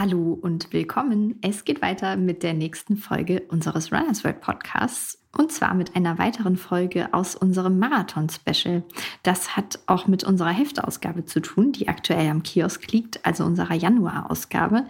Hallo und willkommen. Es geht weiter mit der nächsten Folge unseres Runners World Podcasts und zwar mit einer weiteren Folge aus unserem Marathon-Special. Das hat auch mit unserer Heftausgabe zu tun, die aktuell am Kiosk liegt, also unserer Januar-Ausgabe.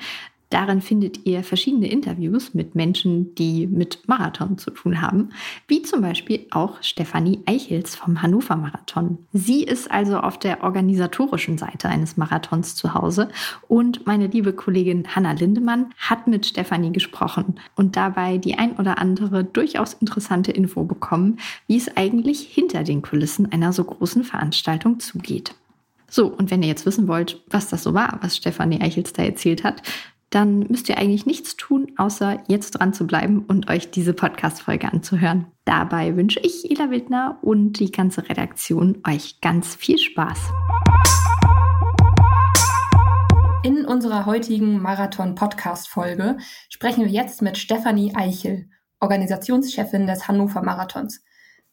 Darin findet ihr verschiedene Interviews mit Menschen, die mit Marathon zu tun haben, wie zum Beispiel auch Stefanie Eichels vom Hannover Marathon. Sie ist also auf der organisatorischen Seite eines Marathons zu Hause und meine liebe Kollegin Hanna Lindemann hat mit Stefanie gesprochen und dabei die ein oder andere durchaus interessante Info bekommen, wie es eigentlich hinter den Kulissen einer so großen Veranstaltung zugeht. So, und wenn ihr jetzt wissen wollt, was das so war, was Stefanie Eichels da erzählt hat, dann müsst ihr eigentlich nichts tun, außer jetzt dran zu bleiben und euch diese Podcast-Folge anzuhören. Dabei wünsche ich, Ela Wildner und die ganze Redaktion, euch ganz viel Spaß. In unserer heutigen Marathon-Podcast-Folge sprechen wir jetzt mit Stefanie Eichel, Organisationschefin des Hannover Marathons.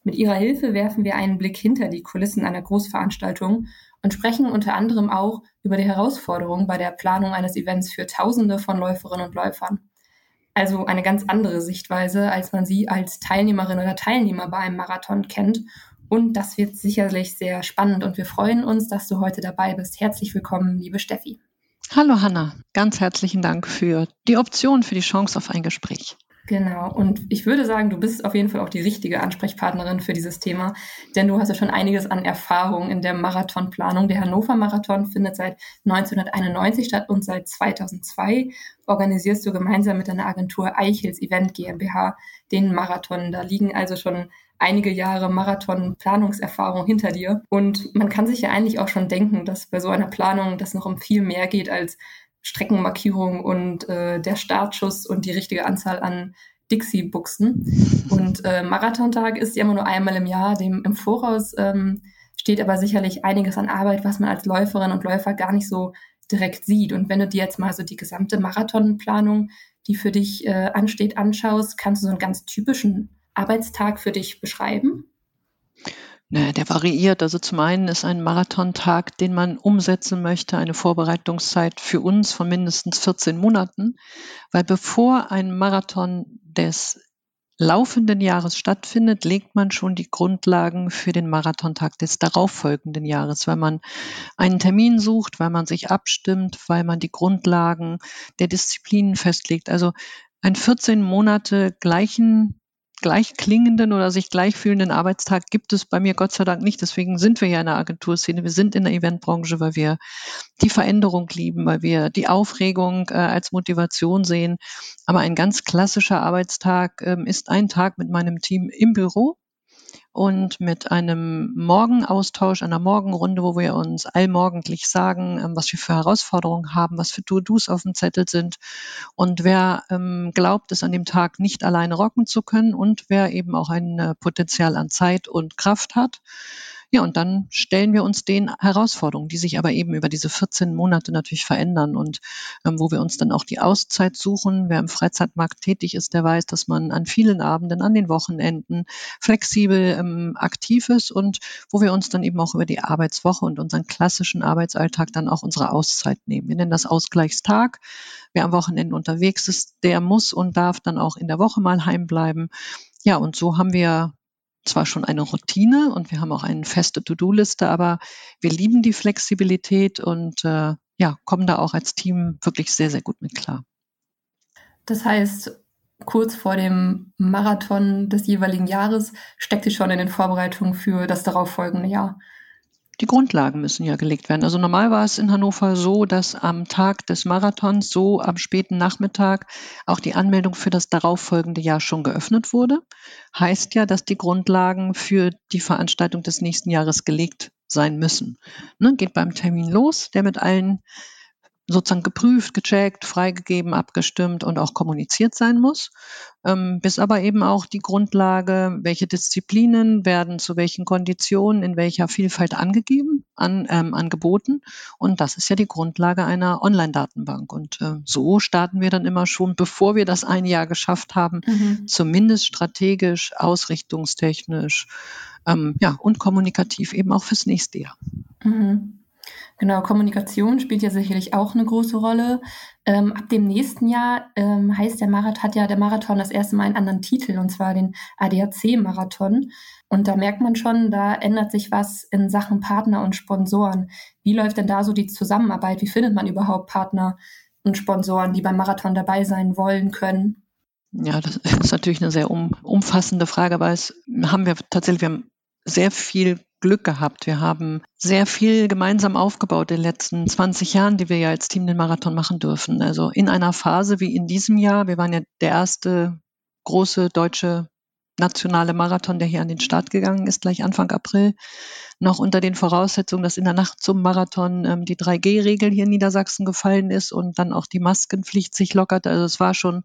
Mit ihrer Hilfe werfen wir einen Blick hinter die Kulissen einer Großveranstaltung und sprechen unter anderem auch über die Herausforderungen bei der Planung eines Events für Tausende von Läuferinnen und Läufern. Also eine ganz andere Sichtweise, als man sie als Teilnehmerin oder Teilnehmer bei einem Marathon kennt. Und das wird sicherlich sehr spannend und wir freuen uns, dass du heute dabei bist. Herzlich willkommen, liebe Steffi. Hallo Hanna, ganz herzlichen Dank für die Option, für die Chance auf ein Gespräch. Genau, und ich würde sagen, du bist auf jeden Fall auch die richtige Ansprechpartnerin für dieses Thema, denn du hast ja schon einiges an Erfahrung in der Marathonplanung. Der Hannover Marathon findet seit 1991 statt und seit 2002 organisierst du gemeinsam mit deiner Agentur Eichels Event GmbH den Marathon. Da liegen also schon einige Jahre Marathon-Planungserfahrung hinter dir und man kann sich ja eigentlich auch schon denken, dass bei so einer Planung das noch um viel mehr geht als Streckenmarkierung und der Startschuss und die richtige Anzahl an Dixie-Buchsen. Und Marathontag ist ja immer nur einmal im Jahr. Dem im Voraus steht aber sicherlich einiges an Arbeit, was man als Läuferin und Läufer gar nicht so direkt sieht. Und wenn du dir jetzt mal so die gesamte Marathonplanung, die für dich ansteht, anschaust, kannst du so einen ganz typischen Arbeitstag für dich beschreiben? Naja, der variiert. Also zum einen ist ein Marathontag, den man umsetzen möchte, eine Vorbereitungszeit für uns von mindestens 14 Monaten, weil bevor ein Marathon des laufenden Jahres stattfindet, legt man schon die Grundlagen für den Marathontag des darauffolgenden Jahres, weil man einen Termin sucht, weil man sich abstimmt, weil man die Grundlagen der Disziplinen festlegt. Also ein 14 Monate gleichklingenden oder sich gleichfühlenden Arbeitstag gibt es bei mir Gott sei Dank nicht. Deswegen sind wir ja in der Agenturszene. Wir sind in der Eventbranche, weil wir die Veränderung lieben, weil wir die Aufregung als Motivation sehen. Aber ein ganz klassischer Arbeitstag ist ein Tag mit meinem Team im Büro und mit einem Morgenaustausch, einer Morgenrunde, wo wir uns allmorgendlich sagen, was wir für Herausforderungen haben, was für To-Dos auf dem Zettel sind und wer glaubt, es an dem Tag nicht alleine rocken zu können und wer eben auch ein Potenzial an Zeit und Kraft hat. Ja, und dann stellen wir uns den Herausforderungen, die sich aber eben über diese 14 Monate natürlich verändern und wo wir uns dann auch die Auszeit suchen. Wer im Freizeitmarkt tätig ist, der weiß, dass man an vielen Abenden, an den Wochenenden flexibel aktiv ist und wo wir uns dann eben auch über die Arbeitswoche und unseren klassischen Arbeitsalltag dann auch unsere Auszeit nehmen. Wir nennen das Ausgleichstag. Wer am Wochenende unterwegs ist, der muss und darf dann auch in der Woche mal heimbleiben. Ja, und so haben wir zwar schon eine Routine und wir haben auch eine feste To-Do-Liste, aber wir lieben die Flexibilität und kommen da auch als Team wirklich sehr, sehr gut mit klar. Das heißt, kurz vor dem Marathon des jeweiligen Jahres steckt ihr schon in den Vorbereitungen für das darauffolgende Jahr. Die Grundlagen müssen ja gelegt werden. Also normal war es in Hannover so, dass am Tag des Marathons, so am späten Nachmittag, auch die Anmeldung für das darauffolgende Jahr schon geöffnet wurde. Heißt ja, dass die Grundlagen für die Veranstaltung des nächsten Jahres gelegt sein müssen. Ne, geht beim Termin los, der mit allen sozusagen geprüft, gecheckt, freigegeben, abgestimmt und auch kommuniziert sein muss, bis aber eben auch die Grundlage, welche Disziplinen werden zu welchen Konditionen, in welcher Vielfalt angeboten. Und das ist ja die Grundlage einer Online-Datenbank. Und so starten wir dann immer schon, bevor wir das ein Jahr geschafft haben, zumindest strategisch, ausrichtungstechnisch und kommunikativ eben auch fürs nächste Jahr. Mhm. Genau, Kommunikation spielt ja sicherlich auch eine große Rolle. Ab dem nächsten Jahr heißt der Marathon das erste Mal einen anderen Titel, und zwar den ADAC-Marathon. Und da merkt man schon, da ändert sich was in Sachen Partner und Sponsoren. Wie läuft denn da so die Zusammenarbeit? Wie findet man überhaupt Partner und Sponsoren, die beim Marathon dabei sein wollen, können? Ja, das ist natürlich eine sehr umfassende Frage, weil wir haben sehr viel Glück gehabt. Wir haben sehr viel gemeinsam aufgebaut in den letzten 20 Jahren, die wir ja als Team den Marathon machen dürfen. Also in einer Phase wie in diesem Jahr, wir waren ja der erste große deutsche nationale Marathon, der hier an den Start gegangen ist, gleich Anfang April, noch unter den Voraussetzungen, dass in der Nacht zum Marathon die 3G-Regel hier in Niedersachsen gefallen ist und dann auch die Maskenpflicht sich lockert. Also es war schon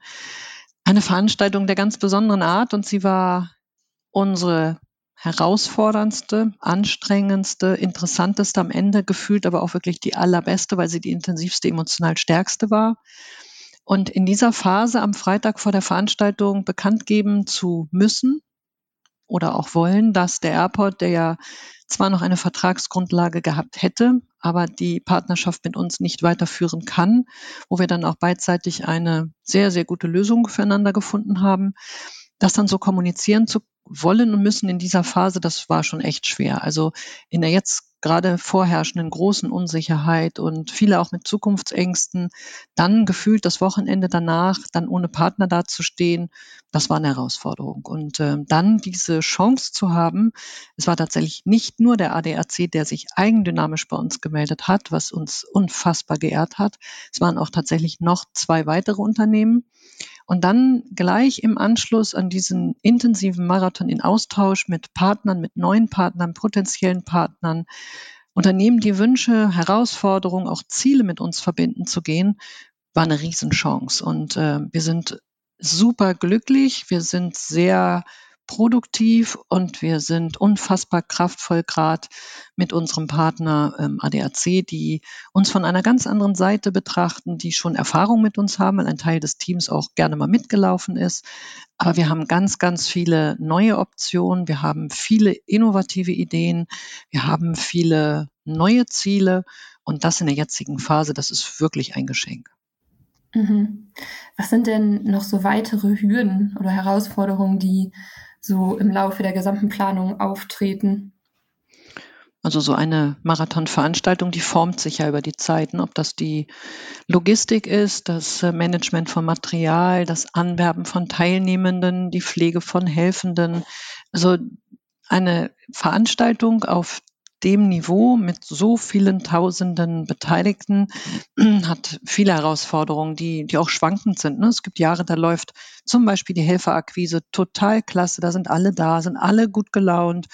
eine Veranstaltung der ganz besonderen Art und sie war unsere herausforderndste, anstrengendste, interessanteste am Ende, gefühlt aber auch wirklich die allerbeste, weil sie die intensivste, emotional stärkste war. Und in dieser Phase am Freitag vor der Veranstaltung bekannt geben zu müssen oder auch wollen, dass der Airport, der ja zwar noch eine Vertragsgrundlage gehabt hätte, aber die Partnerschaft mit uns nicht weiterführen kann, wo wir dann auch beidseitig eine sehr, sehr gute Lösung füreinander gefunden haben, das dann so kommunizieren zu wollen und müssen in dieser Phase, das war schon echt schwer. Also in der jetzt gerade vorherrschenden großen Unsicherheit und viele auch mit Zukunftsängsten, dann gefühlt das Wochenende danach, dann ohne Partner dazustehen, das war eine Herausforderung. Und dann diese Chance zu haben, es war tatsächlich nicht nur der ADAC, der sich eigendynamisch bei uns gemeldet hat, was uns unfassbar geehrt hat. Es waren auch tatsächlich noch 2 weitere Unternehmen. Und dann gleich im Anschluss an diesen intensiven Marathon in Austausch mit Partnern, mit neuen Partnern, potenziellen Partnern, Unternehmen, die Wünsche, Herausforderungen, auch Ziele mit uns verbinden zu gehen, war eine Riesenchance. Und wir sind super glücklich, wir sind sehr produktiv und wir sind unfassbar kraftvoll gerade mit unserem Partner ADAC, die uns von einer ganz anderen Seite betrachten, die schon Erfahrung mit uns haben, weil ein Teil des Teams auch gerne mal mitgelaufen ist. Aber wir haben ganz, ganz viele neue Optionen, wir haben viele innovative Ideen, wir haben viele neue Ziele und das in der jetzigen Phase, das ist wirklich ein Geschenk. Mhm. Was sind denn noch so weitere Hürden oder Herausforderungen, die so im Laufe der gesamten Planung auftreten? Also so eine Marathonveranstaltung, die formt sich ja über die Zeiten, ob das die Logistik ist, das Management von Material, das Anwerben von Teilnehmenden, die Pflege von Helfenden. Also eine Veranstaltung auf dem Niveau mit so vielen tausenden Beteiligten hat viele Herausforderungen, die auch schwankend sind. Ne? Es gibt Jahre, da läuft zum Beispiel die Helferakquise total klasse, da, sind alle gut gelaunt,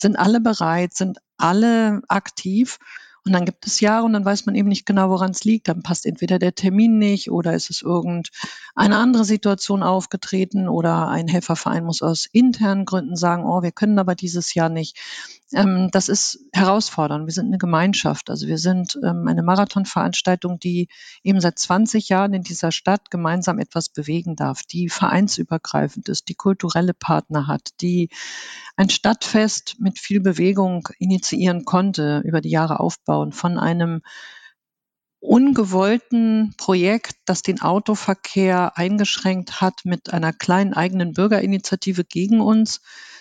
sind alle bereit, sind alle aktiv. Und dann gibt es Jahre und dann weiß man eben nicht genau, woran es liegt. Dann passt entweder der Termin nicht oder es ist irgendeine andere Situation aufgetreten oder ein Helferverein muss aus internen Gründen sagen, wir können aber dieses Jahr nicht. Das ist herausfordernd. Wir sind eine Gemeinschaft. Also wir sind eine Marathonveranstaltung, die eben seit 20 Jahren in dieser Stadt gemeinsam etwas bewegen darf, die vereinsübergreifend ist, die kulturelle Partner hat, die ein Stadtfest mit viel Bewegung initiieren konnte, über die Jahre aufbauen. Von einem ungewollten Projekt, das den Autoverkehr eingeschränkt hat mit einer kleinen eigenen Bürgerinitiative gegen uns,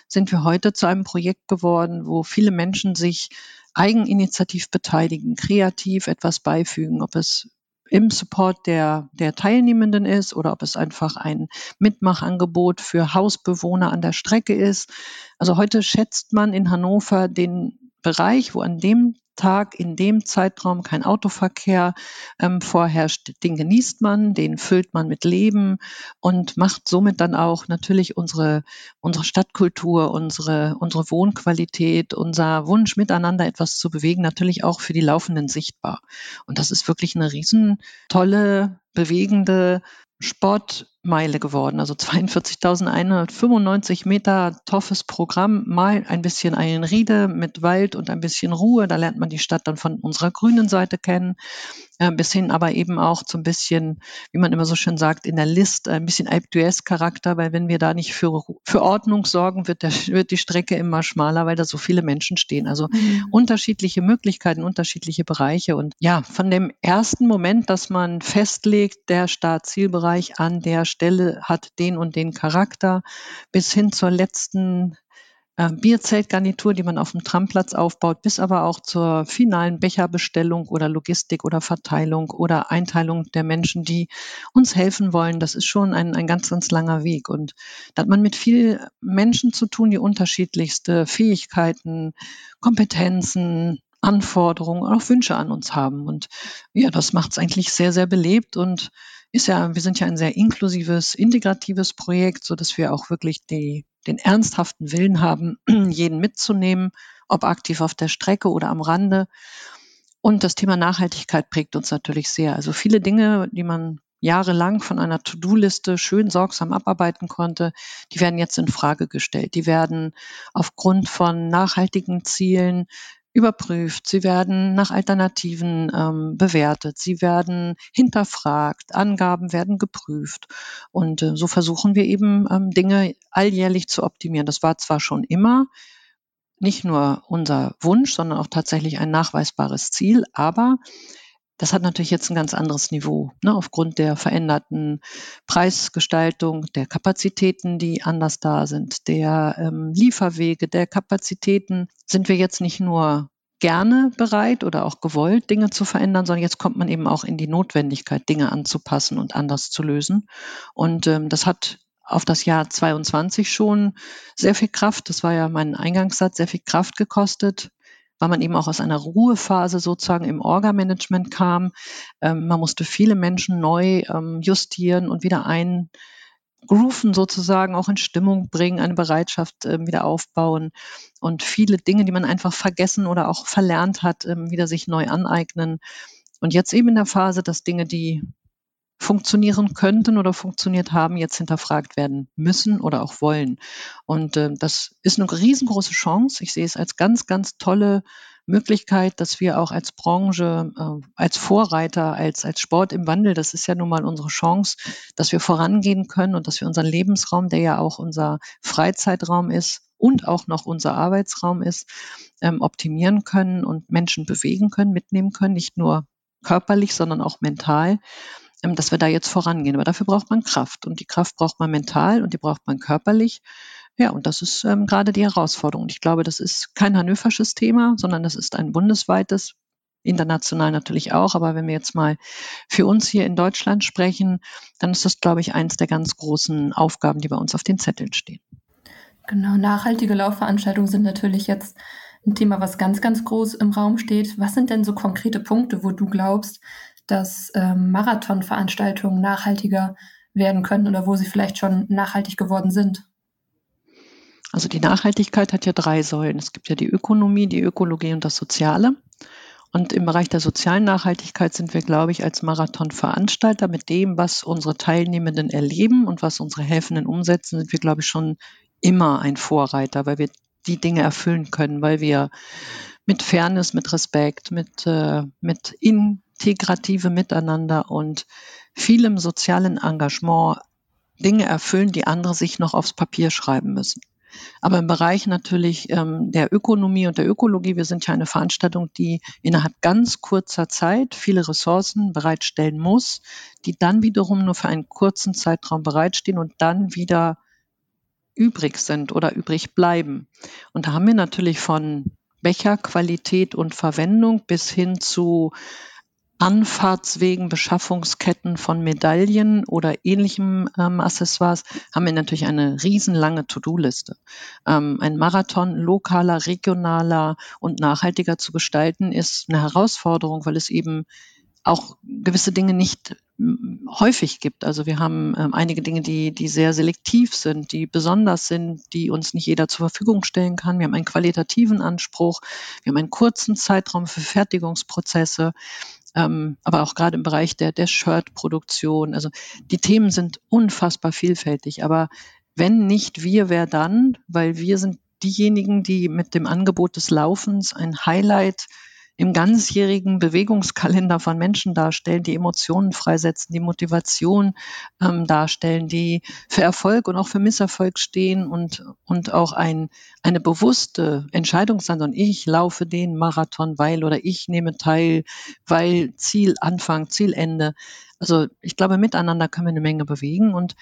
sind wir heute zu einem Projekt geworden, wo viele Menschen sich eigeninitiativ beteiligen, kreativ etwas beifügen, ob es im Support der Teilnehmenden ist oder ob es einfach ein Mitmachangebot für Hausbewohner an der Strecke ist. Also heute schätzt man in Hannover den Bereich, wo an dem Tag, in dem Zeitraum kein Autoverkehr vorherrscht, den genießt man, den füllt man mit Leben und macht somit dann auch natürlich unsere Stadtkultur, unsere Wohnqualität, unser Wunsch, miteinander etwas zu bewegen, natürlich auch für die Laufenden sichtbar. Und das ist wirklich eine riesen tolle, bewegende Sport- Meile geworden, also 42.195 Meter, toffes Programm, mal ein bisschen einen Riede mit Wald und ein bisschen Ruhe, da lernt man die Stadt dann von unserer grünen Seite kennen, bis hin aber eben auch zum bisschen, wie man immer so schön sagt, in der List, ein bisschen Alpe d'Huez Charakter, weil wenn wir da nicht für Ordnung sorgen, wird die Strecke immer schmaler, weil da so viele Menschen stehen, also unterschiedliche Möglichkeiten, unterschiedliche Bereiche und ja, von dem ersten Moment, dass man festlegt, der Start-Zielbereich an der Stelle hat den und den Charakter, bis hin zur letzten Bierzeltgarnitur, die man auf dem Tramplatz aufbaut, bis aber auch zur finalen Becherbestellung oder Logistik oder Verteilung oder Einteilung der Menschen, die uns helfen wollen. Das ist schon ein ganz, ganz langer Weg. Und da hat man mit vielen Menschen zu tun, die unterschiedlichste Fähigkeiten, Kompetenzen, Anforderungen und auch Wünsche an uns haben. Und ja, das macht es eigentlich sehr, sehr belebt und wir sind ja ein sehr inklusives, integratives Projekt, sodass wir auch wirklich den ernsthaften Willen haben, jeden mitzunehmen, ob aktiv auf der Strecke oder am Rande. Und das Thema Nachhaltigkeit prägt uns natürlich sehr. Also viele Dinge, die man jahrelang von einer To-Do-Liste schön sorgsam abarbeiten konnte, die werden jetzt in Frage gestellt. Die werden aufgrund von nachhaltigen Zielen überprüft, sie werden nach Alternativen bewertet, sie werden hinterfragt, Angaben werden geprüft und so versuchen wir eben Dinge alljährlich zu optimieren. Das war zwar schon immer nicht nur unser Wunsch, sondern auch tatsächlich ein nachweisbares Ziel, aber das hat natürlich jetzt ein ganz anderes Niveau, ne, aufgrund der veränderten Preisgestaltung, der Kapazitäten, die anders da sind, der Lieferwege, der Kapazitäten. Sind wir jetzt nicht nur gerne bereit oder auch gewollt, Dinge zu verändern, sondern jetzt kommt man eben auch in die Notwendigkeit, Dinge anzupassen und anders zu lösen. Und das hat auf das Jahr 22 schon sehr viel Kraft, das war ja mein Eingangssatz, sehr viel Kraft gekostet, weil man eben auch aus einer Ruhephase sozusagen im Orga-Management kam. Man musste viele Menschen neu justieren und wieder eingrooven sozusagen, auch in Stimmung bringen, eine Bereitschaft wieder aufbauen und viele Dinge, die man einfach vergessen oder auch verlernt hat, wieder sich neu aneignen. Und jetzt eben in der Phase, dass Dinge, die funktionieren könnten oder funktioniert haben, jetzt hinterfragt werden müssen oder auch wollen. Und das ist eine riesengroße Chance. Ich sehe es als ganz, ganz tolle Möglichkeit, dass wir auch als Branche, als Vorreiter, als Sport im Wandel, das ist ja nun mal unsere Chance, dass wir vorangehen können und dass wir unseren Lebensraum, der ja auch unser Freizeitraum ist und auch noch unser Arbeitsraum ist, optimieren können und Menschen bewegen können, mitnehmen können, nicht nur körperlich, sondern auch mental, dass wir da jetzt vorangehen. Aber dafür braucht man Kraft. Und die Kraft braucht man mental und die braucht man körperlich. Ja, und das ist gerade die Herausforderung. Und ich glaube, das ist kein hannoversches Thema, sondern das ist ein bundesweites, international natürlich auch. Aber wenn wir jetzt mal für uns hier in Deutschland sprechen, dann ist das, glaube ich, eins der ganz großen Aufgaben, die bei uns auf den Zetteln stehen. Genau, nachhaltige Laufveranstaltungen sind natürlich jetzt ein Thema, was ganz, ganz groß im Raum steht. Was sind denn so konkrete Punkte, wo du glaubst, dass Marathonveranstaltungen nachhaltiger werden können oder wo sie vielleicht schon nachhaltig geworden sind? Also die Nachhaltigkeit hat ja 3 Säulen. Es gibt ja die Ökonomie, die Ökologie und das Soziale. Und im Bereich der sozialen Nachhaltigkeit sind wir, glaube ich, als Marathonveranstalter mit dem, was unsere Teilnehmenden erleben und was unsere Helfenden umsetzen, sind wir, glaube ich, schon immer ein Vorreiter, weil wir die Dinge erfüllen können, weil wir mit Fairness, mit Respekt, mit integrative Miteinander und vielem sozialen Engagement Dinge erfüllen, die andere sich noch aufs Papier schreiben müssen. Aber im Bereich natürlich der Ökonomie und der Ökologie, wir sind ja eine Veranstaltung, die innerhalb ganz kurzer Zeit viele Ressourcen bereitstellen muss, die dann wiederum nur für einen kurzen Zeitraum bereitstehen und dann wieder übrig sind oder übrig bleiben. Und da haben wir natürlich von Becherqualität und Verwendung bis hin zu Anfahrtswegen, Beschaffungsketten von Medaillen oder ähnlichem Accessoires, haben wir natürlich eine riesenlange To-Do-Liste. Ein Marathon lokaler, regionaler und nachhaltiger zu gestalten, ist eine Herausforderung, weil es eben auch gewisse Dinge nicht häufig gibt. Also wir haben einige Dinge, die sehr selektiv sind, die besonders sind, die uns nicht jeder zur Verfügung stellen kann. Wir haben einen qualitativen Anspruch, wir haben einen kurzen Zeitraum für Fertigungsprozesse. aber auch gerade im Bereich der Shirt-Produktion. Also die Themen sind unfassbar vielfältig, aber wenn nicht wir, wer dann? Weil wir sind diejenigen, die mit dem Angebot des Laufens ein Highlight im ganzjährigen Bewegungskalender von Menschen darstellen, die Emotionen freisetzen, die Motivation darstellen, die für Erfolg und auch für Misserfolg stehen und auch eine bewusste Entscheidung sein sollen. Ich laufe den Marathon, weil, oder ich nehme teil, weil Zielanfang, Zielende. Also ich glaube, miteinander können wir eine Menge bewegen, und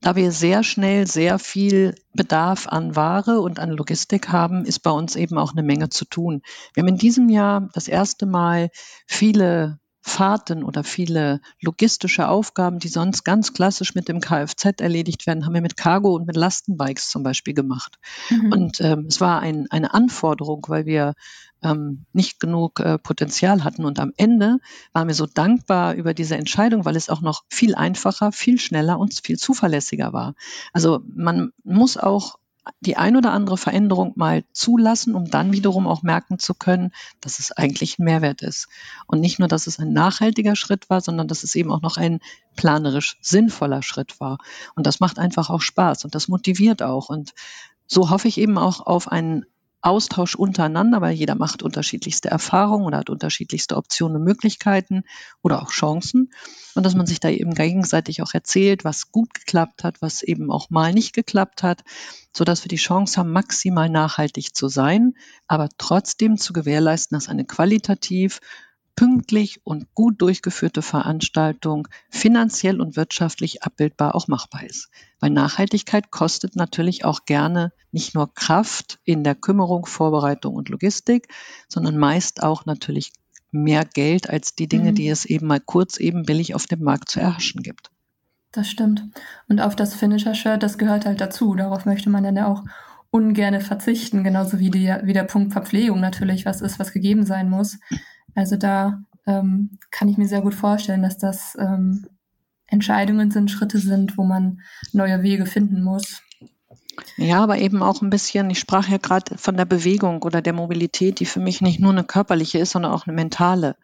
da wir sehr schnell sehr viel Bedarf an Ware und an Logistik haben, ist bei uns eben auch eine Menge zu tun. Wir haben in diesem Jahr das erste Mal viele Fahrten oder viele logistische Aufgaben, die sonst ganz klassisch mit dem Kfz erledigt werden, haben wir mit Cargo und mit Lastenbikes zum Beispiel gemacht. Mhm. Und es war eine Anforderung, weil wir nicht genug Potenzial hatten. Und am Ende waren wir so dankbar über diese Entscheidung, weil es auch noch viel einfacher, viel schneller und viel zuverlässiger war. Also man muss auch die ein oder andere Veränderung mal zulassen, um dann wiederum auch merken zu können, dass es eigentlich ein Mehrwert ist. Und nicht nur, dass es ein nachhaltiger Schritt war, sondern dass es eben auch noch ein planerisch sinnvoller Schritt war. Und das macht einfach auch Spaß und das motiviert auch. Und so hoffe ich eben auch auf einen Austausch untereinander, weil jeder macht unterschiedlichste Erfahrungen oder hat unterschiedlichste Optionen und Möglichkeiten oder auch Chancen, und dass man sich da eben gegenseitig auch erzählt, was gut geklappt hat, was eben auch mal nicht geklappt hat, sodass wir die Chance haben, maximal nachhaltig zu sein, aber trotzdem zu gewährleisten, dass eine qualitativ pünktlich und gut durchgeführte Veranstaltung finanziell und wirtschaftlich abbildbar auch machbar ist. Weil Nachhaltigkeit kostet natürlich auch gerne nicht nur Kraft in der Kümmerung, Vorbereitung und Logistik, sondern meist auch natürlich mehr Geld als die Dinge, die es eben mal kurz eben billig auf dem Markt zu erhaschen gibt. Das stimmt. Und auf das Finisher-Shirt, das gehört halt dazu. Darauf möchte man dann ja auch ungerne verzichten, genauso wie der Punkt Verpflegung natürlich was ist, was gegeben sein muss. Also da kann ich mir sehr gut vorstellen, dass das Entscheidungen sind, Schritte sind, wo man neue Wege finden muss. Ja, aber eben auch ein bisschen, ich sprach ja gerade von der Bewegung oder der Mobilität, die für mich nicht nur eine körperliche ist, sondern auch eine mentale.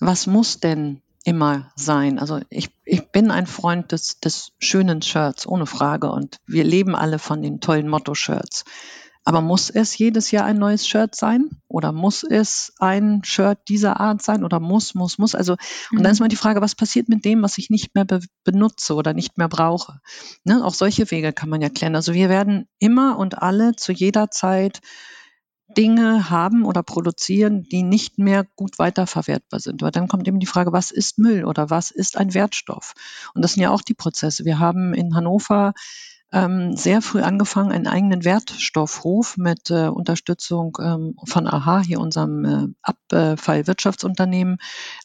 Was muss denn immer sein? Also ich bin ein Freund des schönen Shirts, ohne Frage. Und wir leben alle von den tollen Motto-Shirts. Aber muss es jedes Jahr ein neues Shirt sein? Oder muss es ein Shirt dieser Art sein? Oder muss? Also, und dann ist mal die Frage, was passiert mit dem, was ich nicht mehr benutze oder nicht mehr brauche? Ne? Auch solche Wege kann man ja klären. Also wir werden immer und alle zu jeder Zeit Dinge haben oder produzieren, die nicht mehr gut weiterverwertbar sind. Aber dann kommt eben die Frage, was ist Müll oder was ist ein Wertstoff? Und das sind ja auch die Prozesse. Wir haben in Hannover sehr früh angefangen, einen eigenen Wertstoffhof mit Unterstützung von AHA, hier unserem Abfallwirtschaftsunternehmen,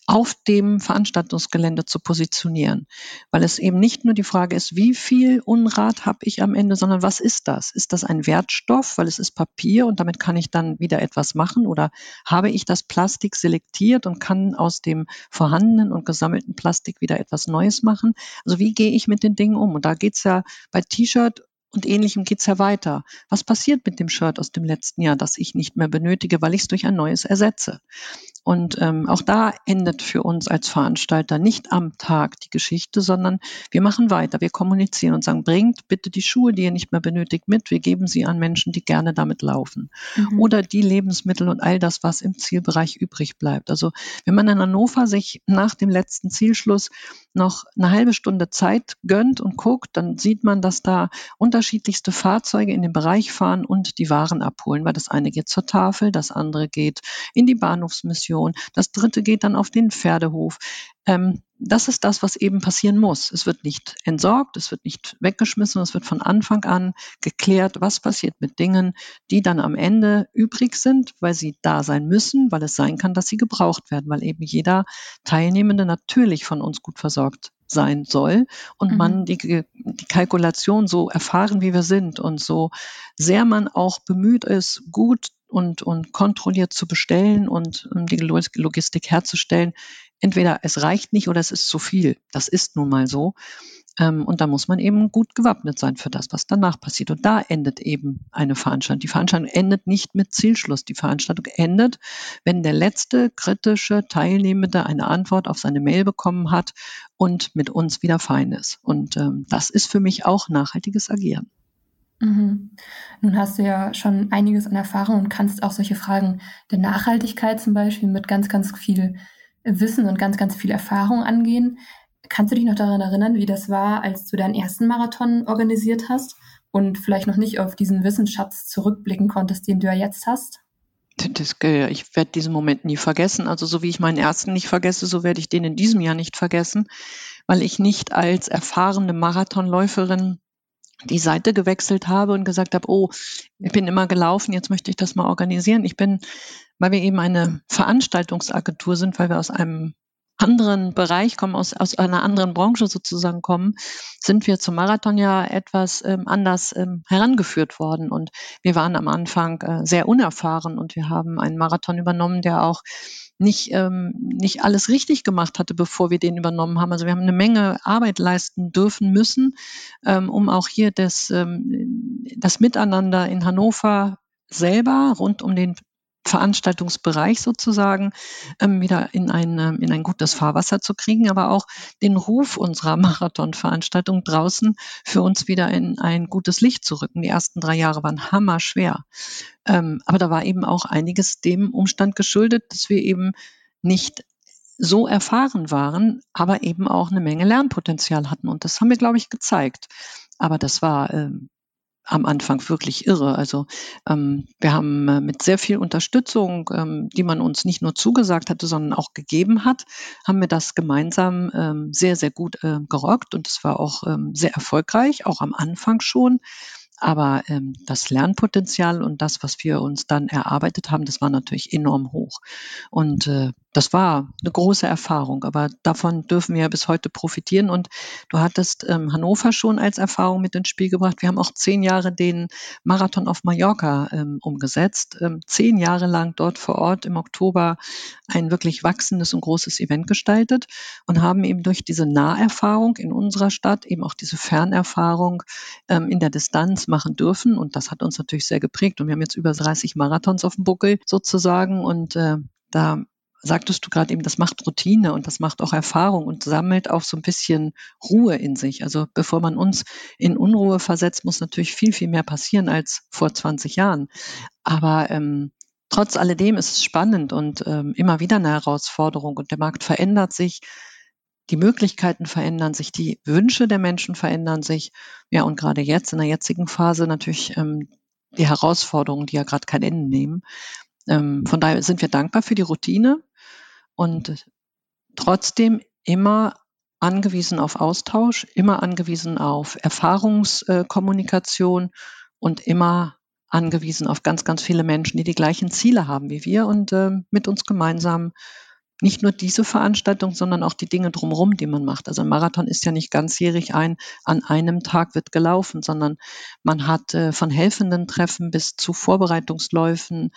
auf dem Veranstaltungsgelände zu positionieren. Weil es eben nicht nur die Frage ist, wie viel Unrat habe ich am Ende, sondern was ist das? Ist das ein Wertstoff, weil es ist Papier und damit kann ich dann wieder etwas machen? Oder habe ich das Plastik selektiert und kann aus dem vorhandenen und gesammelten Plastik wieder etwas Neues machen? Also wie gehe ich mit den Dingen um? Und da geht es ja bei T-Shirt und Ähnlichem geht es ja weiter. Was passiert mit dem Shirt aus dem letzten Jahr, das ich nicht mehr benötige, weil ich es durch ein neues ersetze? Und auch da endet für uns als Veranstalter nicht am Tag die Geschichte, sondern wir machen weiter, wir kommunizieren und sagen, bringt bitte die Schuhe, die ihr nicht mehr benötigt, mit, wir geben sie an Menschen, die gerne damit laufen. Mhm. Oder die Lebensmittel und all das, was im Zielbereich übrig bleibt. Also wenn man in Hannover sich nach dem letzten Zielschluss noch eine halbe Stunde Zeit gönnt und guckt, dann sieht man, dass da unterschiedlichste Fahrzeuge in den Bereich fahren und die Waren abholen, weil das eine geht zur Tafel, das andere geht in die Bahnhofsmission, das dritte geht dann auf den Pferdehof. Das ist das, was eben passieren muss. Es wird nicht entsorgt, es wird nicht weggeschmissen, es wird von Anfang an geklärt, was passiert mit Dingen, die dann am Ende übrig sind, weil sie da sein müssen, weil es sein kann, dass sie gebraucht werden, weil eben jeder Teilnehmende natürlich von uns gut versorgt sein soll und man die Kalkulation, so erfahren wie wir sind und so sehr man auch bemüht ist, gut und kontrolliert zu bestellen und die Logistik herzustellen, entweder es reicht nicht oder es ist zu viel. Das ist nun mal so. Und da muss man eben gut gewappnet sein für das, was danach passiert. Und da endet eben eine Veranstaltung. Die Veranstaltung endet nicht mit Zielschluss. Die Veranstaltung endet, wenn der letzte kritische Teilnehmende eine Antwort auf seine Mail bekommen hat und mit uns wieder fein ist. Und das ist für mich auch nachhaltiges Agieren. Mhm. Nun hast du ja schon einiges an Erfahrung und kannst auch solche Fragen der Nachhaltigkeit zum Beispiel mit ganz, ganz viel Wissen und ganz, ganz viel Erfahrung angehen. Kannst du dich noch daran erinnern, wie das war, als du deinen ersten Marathon organisiert hast und vielleicht noch nicht auf diesen Wissensschatz zurückblicken konntest, den du ja jetzt hast? Ich werde diesen Moment nie vergessen. Also so wie ich meinen ersten nicht vergesse, so werde ich den in diesem Jahr nicht vergessen, weil ich nicht als erfahrene Marathonläuferin die Seite gewechselt habe und gesagt habe, oh, ich bin immer gelaufen, jetzt möchte ich das mal organisieren. Weil wir eben eine Veranstaltungsagentur sind, weil wir aus einem anderen Bereich kommen, aus einer anderen Branche sozusagen kommen, sind wir zum Marathon ja etwas anders herangeführt worden. Und wir waren am Anfang sehr unerfahren und wir haben einen Marathon übernommen, der auch nicht alles richtig gemacht hatte, bevor wir den übernommen haben. Also wir haben eine Menge Arbeit leisten müssen, um auch hier das Miteinander in Hannover selber rund um den Veranstaltungsbereich sozusagen wieder in ein gutes Fahrwasser zu kriegen, aber auch den Ruf unserer Marathonveranstaltung draußen für uns wieder in ein gutes Licht zu rücken. Die ersten 3 Jahre waren hammerschwer. Aber da war eben auch einiges dem Umstand geschuldet, dass wir eben nicht so erfahren waren, aber eben auch eine Menge Lernpotenzial hatten. Und das haben wir, glaube ich, gezeigt. Aber das war am Anfang wirklich irre. Also wir haben mit sehr viel Unterstützung, die man uns nicht nur zugesagt hatte, sondern auch gegeben hat, haben wir das gemeinsam sehr, sehr gut gerockt und es war auch sehr erfolgreich, auch am Anfang schon. Aber das Lernpotenzial und das, was wir uns dann erarbeitet haben, das war natürlich enorm hoch. Und das war eine große Erfahrung, aber davon dürfen wir ja bis heute profitieren. Und du hattest Hannover schon als Erfahrung mit ins Spiel gebracht. Wir haben auch 10 Jahre den Marathon auf Mallorca umgesetzt. 10 Jahre lang dort vor Ort im Oktober ein wirklich wachsendes und großes Event gestaltet und haben eben durch diese Naherfahrung in unserer Stadt eben auch diese Fernerfahrung in der Distanz machen dürfen. Und das hat uns natürlich sehr geprägt. Und wir haben jetzt über 30 Marathons auf dem Buckel sozusagen. Und da sagtest du gerade eben, das macht Routine und das macht auch Erfahrung und sammelt auch so ein bisschen Ruhe in sich. Also bevor man uns in Unruhe versetzt, muss natürlich viel, viel mehr passieren als vor 20 Jahren. Aber trotz alledem ist es spannend und immer wieder eine Herausforderung und der Markt verändert sich, die Möglichkeiten verändern sich, die Wünsche der Menschen verändern sich. Ja, und gerade jetzt, in der jetzigen Phase natürlich die Herausforderungen, die ja gerade kein Ende nehmen. Von daher sind wir dankbar für die Routine und trotzdem immer angewiesen auf Austausch, immer angewiesen auf Erfahrungskommunikation und immer angewiesen auf ganz, ganz viele Menschen, die die gleichen Ziele haben wie wir und mit uns gemeinsam nicht nur diese Veranstaltung, sondern auch die Dinge drumherum, die man macht. Also ein Marathon ist ja nicht ganzjährig an einem Tag wird gelaufen, sondern man hat von helfenden Treffen bis zu Vorbereitungsläufen.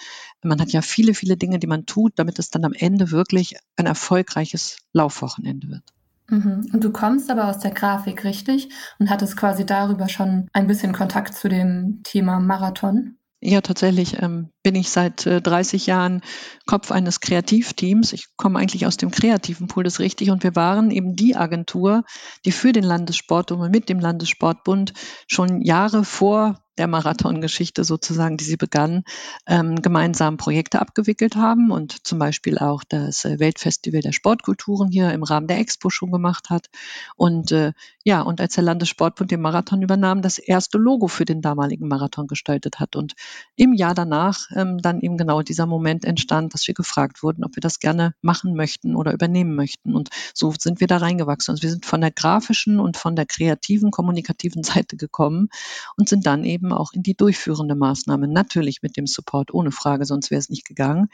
Man hat ja viele, viele Dinge, die man tut, damit es dann am Ende wirklich ein erfolgreiches Laufwochenende wird. Mhm. Und du kommst aber aus der Grafik, richtig? Und hattest quasi darüber schon ein bisschen Kontakt zu dem Thema Marathon? Ja, tatsächlich bin ich seit 30 Jahren Kopf eines Kreativteams. Ich komme eigentlich aus dem kreativen Pool, das ist richtig. Und wir waren eben die Agentur, die für den Landessport und mit dem Landessportbund schon Jahre vor der Marathongeschichte sozusagen, die sie begann, gemeinsam Projekte abgewickelt haben und zum Beispiel auch das Weltfestival der Sportkulturen hier im Rahmen der Expo schon gemacht hat. Und und als der Landessportbund den Marathon übernahm, das erste Logo für den damaligen Marathon gestaltet hat. Und im Jahr danach dann eben genau dieser Moment entstand, dass wir gefragt wurden, ob wir das gerne machen möchten oder übernehmen möchten. Und so sind wir da reingewachsen. Also wir sind von der grafischen und von der kreativen, kommunikativen Seite gekommen und sind dann eben auch in die durchführende Maßnahme, natürlich mit dem Support, ohne Frage, sonst wäre es nicht gegangen,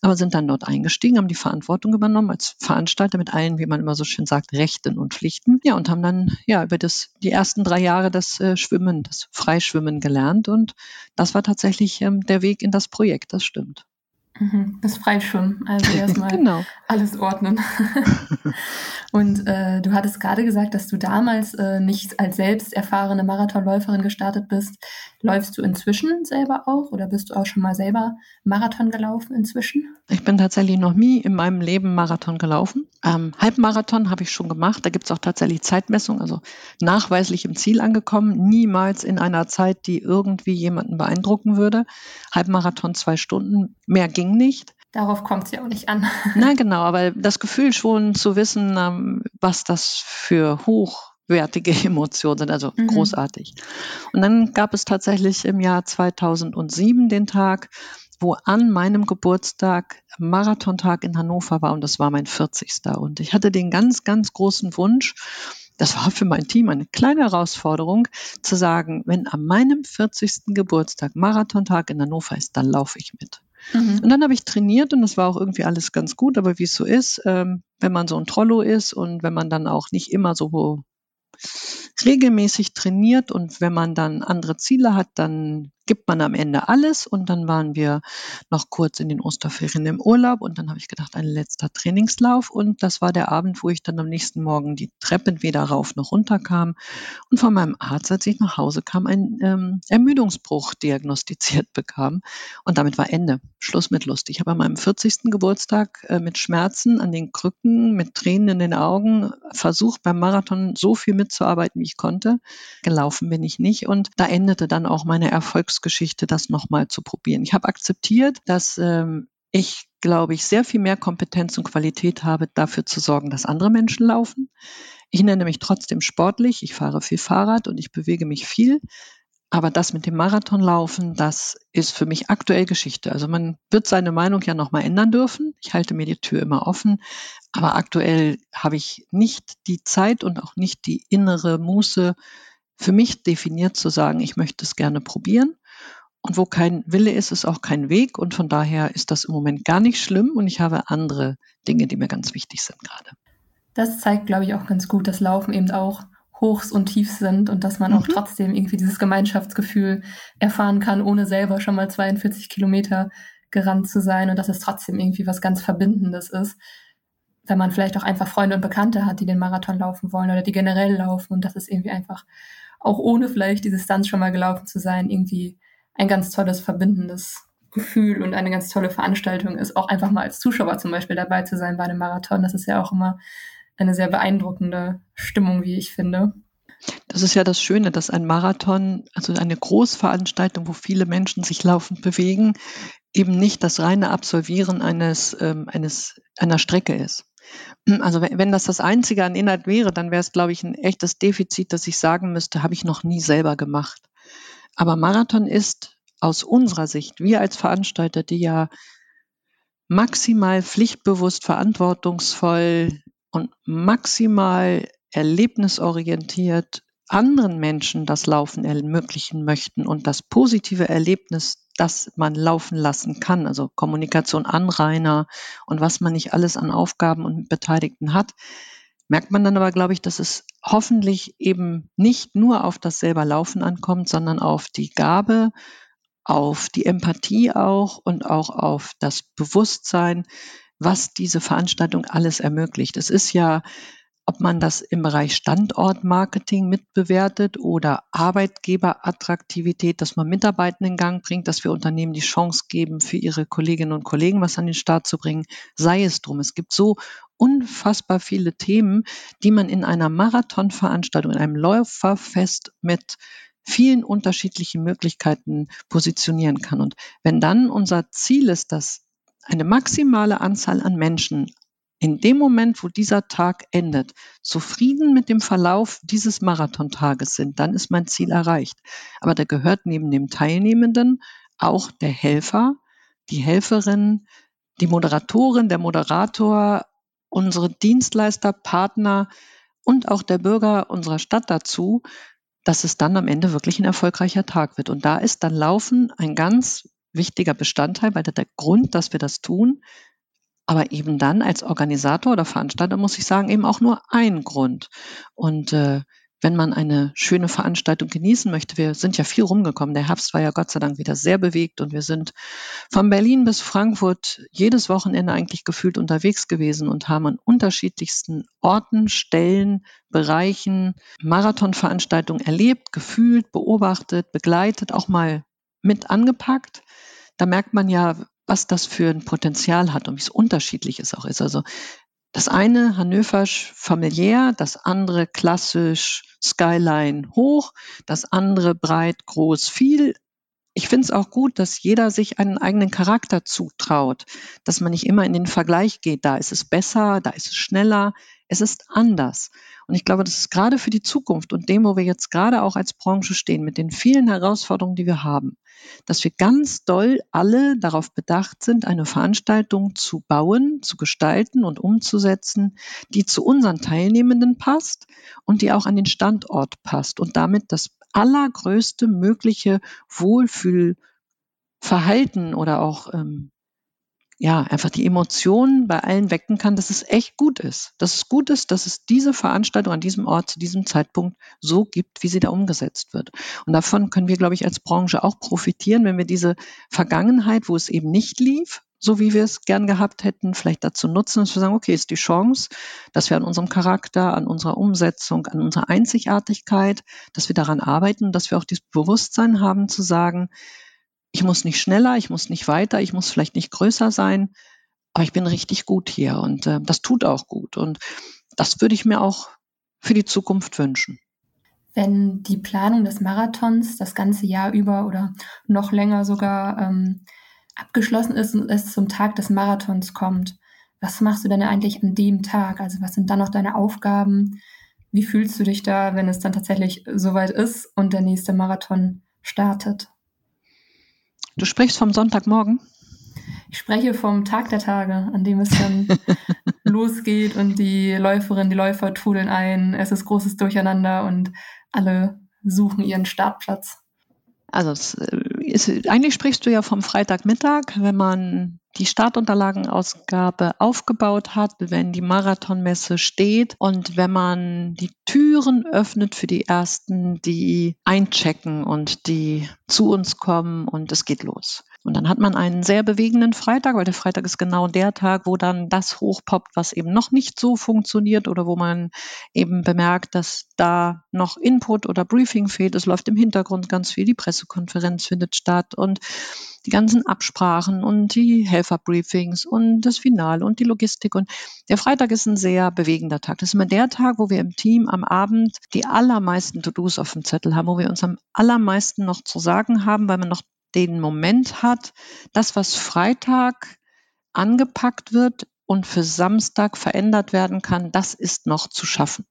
aber sind dann dort eingestiegen, haben die Verantwortung übernommen als Veranstalter mit allen, wie man immer so schön sagt, Rechten und Pflichten, ja, und haben dann über die ersten 3 Jahre das Schwimmen, das Freischwimmen gelernt und das war tatsächlich der Weg in das Projekt, das stimmt. Das Freischwimmen, also erstmal genau. Alles ordnen. Und du hattest gerade gesagt, dass du damals nicht als selbst erfahrene Marathonläuferin gestartet bist. Läufst du inzwischen selber auch oder bist du auch schon mal selber Marathon gelaufen inzwischen? Ich bin tatsächlich noch nie in meinem Leben Marathon gelaufen. Halbmarathon habe ich schon gemacht. Da gibt es auch tatsächlich Zeitmessung, also nachweislich im Ziel angekommen. Niemals in einer Zeit, die irgendwie jemanden beeindrucken würde. Halbmarathon 2 Stunden, mehr ging nicht. Darauf kommt es ja auch nicht an. Na genau, aber das Gefühl schon zu wissen, was das für hochwertige Emotionen sind, also großartig. Und dann gab es tatsächlich im Jahr 2007 den Tag, wo an meinem Geburtstag Marathontag in Hannover war und das war mein 40. Und ich hatte den ganz, ganz großen Wunsch, das war für mein Team eine kleine Herausforderung, zu sagen, wenn an meinem 40. Geburtstag Marathontag in Hannover ist, dann laufe ich mit. Und dann habe ich trainiert und das war auch irgendwie alles ganz gut, aber wie es so ist, wenn man so ein Trollo ist und wenn man dann auch nicht immer so regelmäßig trainiert und wenn man dann andere Ziele hat, dann gibt man am Ende alles und dann waren wir noch kurz in den Osterferien im Urlaub und dann habe ich gedacht, ein letzter Trainingslauf und das war der Abend, wo ich dann am nächsten Morgen die Treppen weder rauf noch runter kam und von meinem Arzt, als ich nach Hause kam, einen Ermüdungsbruch diagnostiziert bekam und damit war Ende, Schluss mit Lust. Ich habe an meinem 40. Geburtstag mit Schmerzen an den Krücken, mit Tränen in den Augen versucht, beim Marathon so viel mitzuarbeiten, wie ich konnte. Gelaufen bin ich nicht und da endete dann auch meine Erfolgsgeschichte, das nochmal zu probieren. Ich habe akzeptiert, dass ich, glaube ich, sehr viel mehr Kompetenz und Qualität habe, dafür zu sorgen, dass andere Menschen laufen. Ich nenne mich trotzdem sportlich, ich fahre viel Fahrrad und ich bewege mich viel. Aber das mit dem Marathonlaufen, das ist für mich aktuell Geschichte. Also man wird seine Meinung ja nochmal ändern dürfen. Ich halte mir die Tür immer offen. Aber aktuell habe ich nicht die Zeit und auch nicht die innere Muße, für mich definiert zu sagen, ich möchte es gerne probieren. Und wo kein Wille ist, ist auch kein Weg. Und von daher ist das im Moment gar nicht schlimm. Und ich habe andere Dinge, die mir ganz wichtig sind gerade. Das zeigt, glaube ich, auch ganz gut, dass Laufen eben auch Hochs und Tiefs sind und dass man auch trotzdem irgendwie dieses Gemeinschaftsgefühl erfahren kann, ohne selber schon mal 42 Kilometer gerannt zu sein und dass es trotzdem irgendwie was ganz Verbindendes ist. Wenn man vielleicht auch einfach Freunde und Bekannte hat, die den Marathon laufen wollen oder die generell laufen und das ist irgendwie einfach auch ohne vielleicht die Distanz schon mal gelaufen zu sein, irgendwie ein ganz tolles verbindendes Gefühl und eine ganz tolle Veranstaltung ist. Auch einfach mal als Zuschauer zum Beispiel dabei zu sein bei einem Marathon, das ist ja auch immer eine sehr beeindruckende Stimmung, wie ich finde. Das ist ja das Schöne, dass ein Marathon, also eine Großveranstaltung, wo viele Menschen sich laufend bewegen, eben nicht das reine Absolvieren einer Strecke ist. Also wenn das Einzige an Inhalt wäre, dann wäre es, glaube ich, ein echtes Defizit, dass ich sagen müsste, habe ich noch nie selber gemacht. Aber Marathon ist aus unserer Sicht, wir als Veranstalter, die ja maximal pflichtbewusst, verantwortungsvoll und maximal erlebnisorientiert anderen Menschen das Laufen ermöglichen möchten und das positive Erlebnis, das man laufen lassen kann, also Kommunikation anreiner und was man nicht alles an Aufgaben und Beteiligten hat, merkt man dann aber, glaube ich, dass es hoffentlich eben nicht nur auf das selber Laufen ankommt, sondern auf die Gabe, auf die Empathie auch und auch auf das Bewusstsein, was diese Veranstaltung alles ermöglicht. Es ist ja, ob man das im Bereich Standortmarketing mitbewertet oder Arbeitgeberattraktivität, dass man Mitarbeitenden in Gang bringt, dass wir Unternehmen die Chance geben, für ihre Kolleginnen und Kollegen was an den Start zu bringen, sei es drum. Es gibt so unfassbar viele Themen, die man in einer Marathonveranstaltung, in einem Läuferfest mit vielen unterschiedlichen Möglichkeiten positionieren kann. Und wenn dann unser Ziel ist, dass eine maximale Anzahl an Menschen in dem Moment, wo dieser Tag endet, zufrieden mit dem Verlauf dieses Marathontages sind, dann ist mein Ziel erreicht. Aber da gehört neben dem Teilnehmenden auch der Helfer, die Helferin, die Moderatorin, der Moderator, unsere Dienstleister, Partner und auch der Bürger unserer Stadt dazu, dass es dann am Ende wirklich ein erfolgreicher Tag wird. Und da ist dann Laufen ein ganz wichtiger Bestandteil, weil der Grund, dass wir das tun, aber eben dann als Organisator oder Veranstalter, muss ich sagen, eben auch nur ein Grund. Und wenn man eine schöne Veranstaltung genießen möchte, wir sind ja viel rumgekommen, der Herbst war ja Gott sei Dank wieder sehr bewegt und wir sind von Berlin bis Frankfurt jedes Wochenende eigentlich gefühlt unterwegs gewesen und haben an unterschiedlichsten Orten, Stellen, Bereichen Marathonveranstaltungen erlebt, gefühlt, beobachtet, begleitet, auch mal mit angepackt. Da merkt man ja, was das für ein Potenzial hat und wie es unterschiedlich es auch ist. Also das eine hannöverisch familiär, das andere klassisch Skyline hoch, das andere breit, groß, viel. Ich finde es auch gut, dass jeder sich einen eigenen Charakter zutraut, dass man nicht immer in den Vergleich geht, da ist es besser, da ist es schneller, es ist anders. Und ich glaube, das ist gerade für die Zukunft und dem, wo wir jetzt gerade auch als Branche stehen, mit den vielen Herausforderungen, die wir haben, dass wir ganz doll alle darauf bedacht sind, eine Veranstaltung zu bauen, zu gestalten und umzusetzen, die zu unseren Teilnehmenden passt und die auch an den Standort passt und damit das allergrößte mögliche Wohlfühlverhalten oder auch einfach die Emotionen bei allen wecken kann, dass es echt gut ist, dass es diese Veranstaltung an diesem Ort zu diesem Zeitpunkt so gibt, wie sie da umgesetzt wird. Und davon können wir, glaube ich, als Branche auch profitieren, wenn wir diese Vergangenheit, wo es eben nicht lief, so wie wir es gern gehabt hätten, vielleicht dazu nutzen, dass wir sagen, okay, ist die Chance, dass wir an unserem Charakter, an unserer Umsetzung, an unserer Einzigartigkeit, dass wir daran arbeiten und dass wir auch dieses Bewusstsein haben zu sagen, ich muss nicht schneller, ich muss nicht weiter, ich muss vielleicht nicht größer sein, aber ich bin richtig gut hier und das tut auch gut. Und das würde ich mir auch für die Zukunft wünschen. Wenn die Planung des Marathons das ganze Jahr über oder noch länger sogar abgeschlossen ist und es zum Tag des Marathons kommt, was machst du denn eigentlich an dem Tag? Also was sind dann noch deine Aufgaben? Wie fühlst du dich da, wenn es dann tatsächlich soweit ist und der nächste Marathon startet? Du sprichst vom Sonntagmorgen? Ich spreche vom Tag der Tage, an dem es dann losgeht und die Läuferinnen, die Läufer trudeln ein. Es ist großes Durcheinander und alle suchen ihren Startplatz. Also eigentlich sprichst du ja vom Freitagmittag, wenn man die Startunterlagenausgabe aufgebaut hat, wenn die Marathonmesse steht und wenn man die Türen öffnet für die Ersten, die einchecken und die zu uns kommen und es geht los. Und dann hat man einen sehr bewegenden Freitag, weil der Freitag ist genau der Tag, wo dann das hochpoppt, was eben noch nicht so funktioniert oder wo man eben bemerkt, dass da noch Input oder Briefing fehlt. Es läuft im Hintergrund ganz viel, die Pressekonferenz findet statt und die ganzen Absprachen und die Helferbriefings und das Finale und die Logistik. Und der Freitag ist ein sehr bewegender Tag. Das ist immer der Tag, wo wir im Team am Abend die allermeisten To-Dos auf dem Zettel haben, wo wir uns am allermeisten noch zu sagen haben, weil man noch den Moment hat, das, was Freitag angepackt wird und für Samstag verändert werden kann, das ist noch zu schaffen.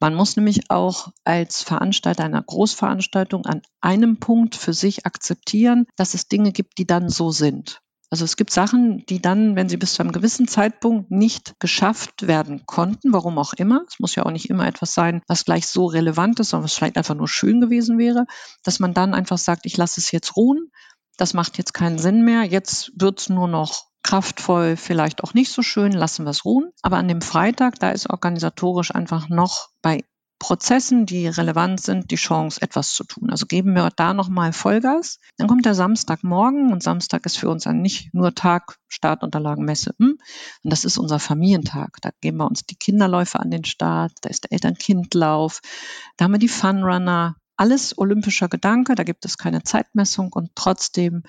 Man muss nämlich auch als Veranstalter einer Großveranstaltung an einem Punkt für sich akzeptieren, dass es Dinge gibt, die dann so sind. Also es gibt Sachen, die dann, wenn sie bis zu einem gewissen Zeitpunkt nicht geschafft werden konnten, warum auch immer, es muss ja auch nicht immer etwas sein, was gleich so relevant ist, sondern was vielleicht einfach nur schön gewesen wäre, dass man dann einfach sagt, ich lasse es jetzt ruhen, das macht jetzt keinen Sinn mehr, jetzt wird es nur noch kraftvoll, vielleicht auch nicht so schön, lassen wir es ruhen. Aber an dem Freitag, da ist organisatorisch einfach noch bei Prozessen, die relevant sind, die Chance, etwas zu tun. Also geben wir da nochmal Vollgas. Dann kommt der Samstagmorgen und Samstag ist für uns dann nicht nur Tag, Startunterlagen, Messe. Und das ist unser Familientag. Da geben wir uns die Kinderläufe an den Start, da ist der Elternkindlauf, da haben wir die Funrunner, alles olympischer Gedanke, da gibt es keine Zeitmessung und trotzdem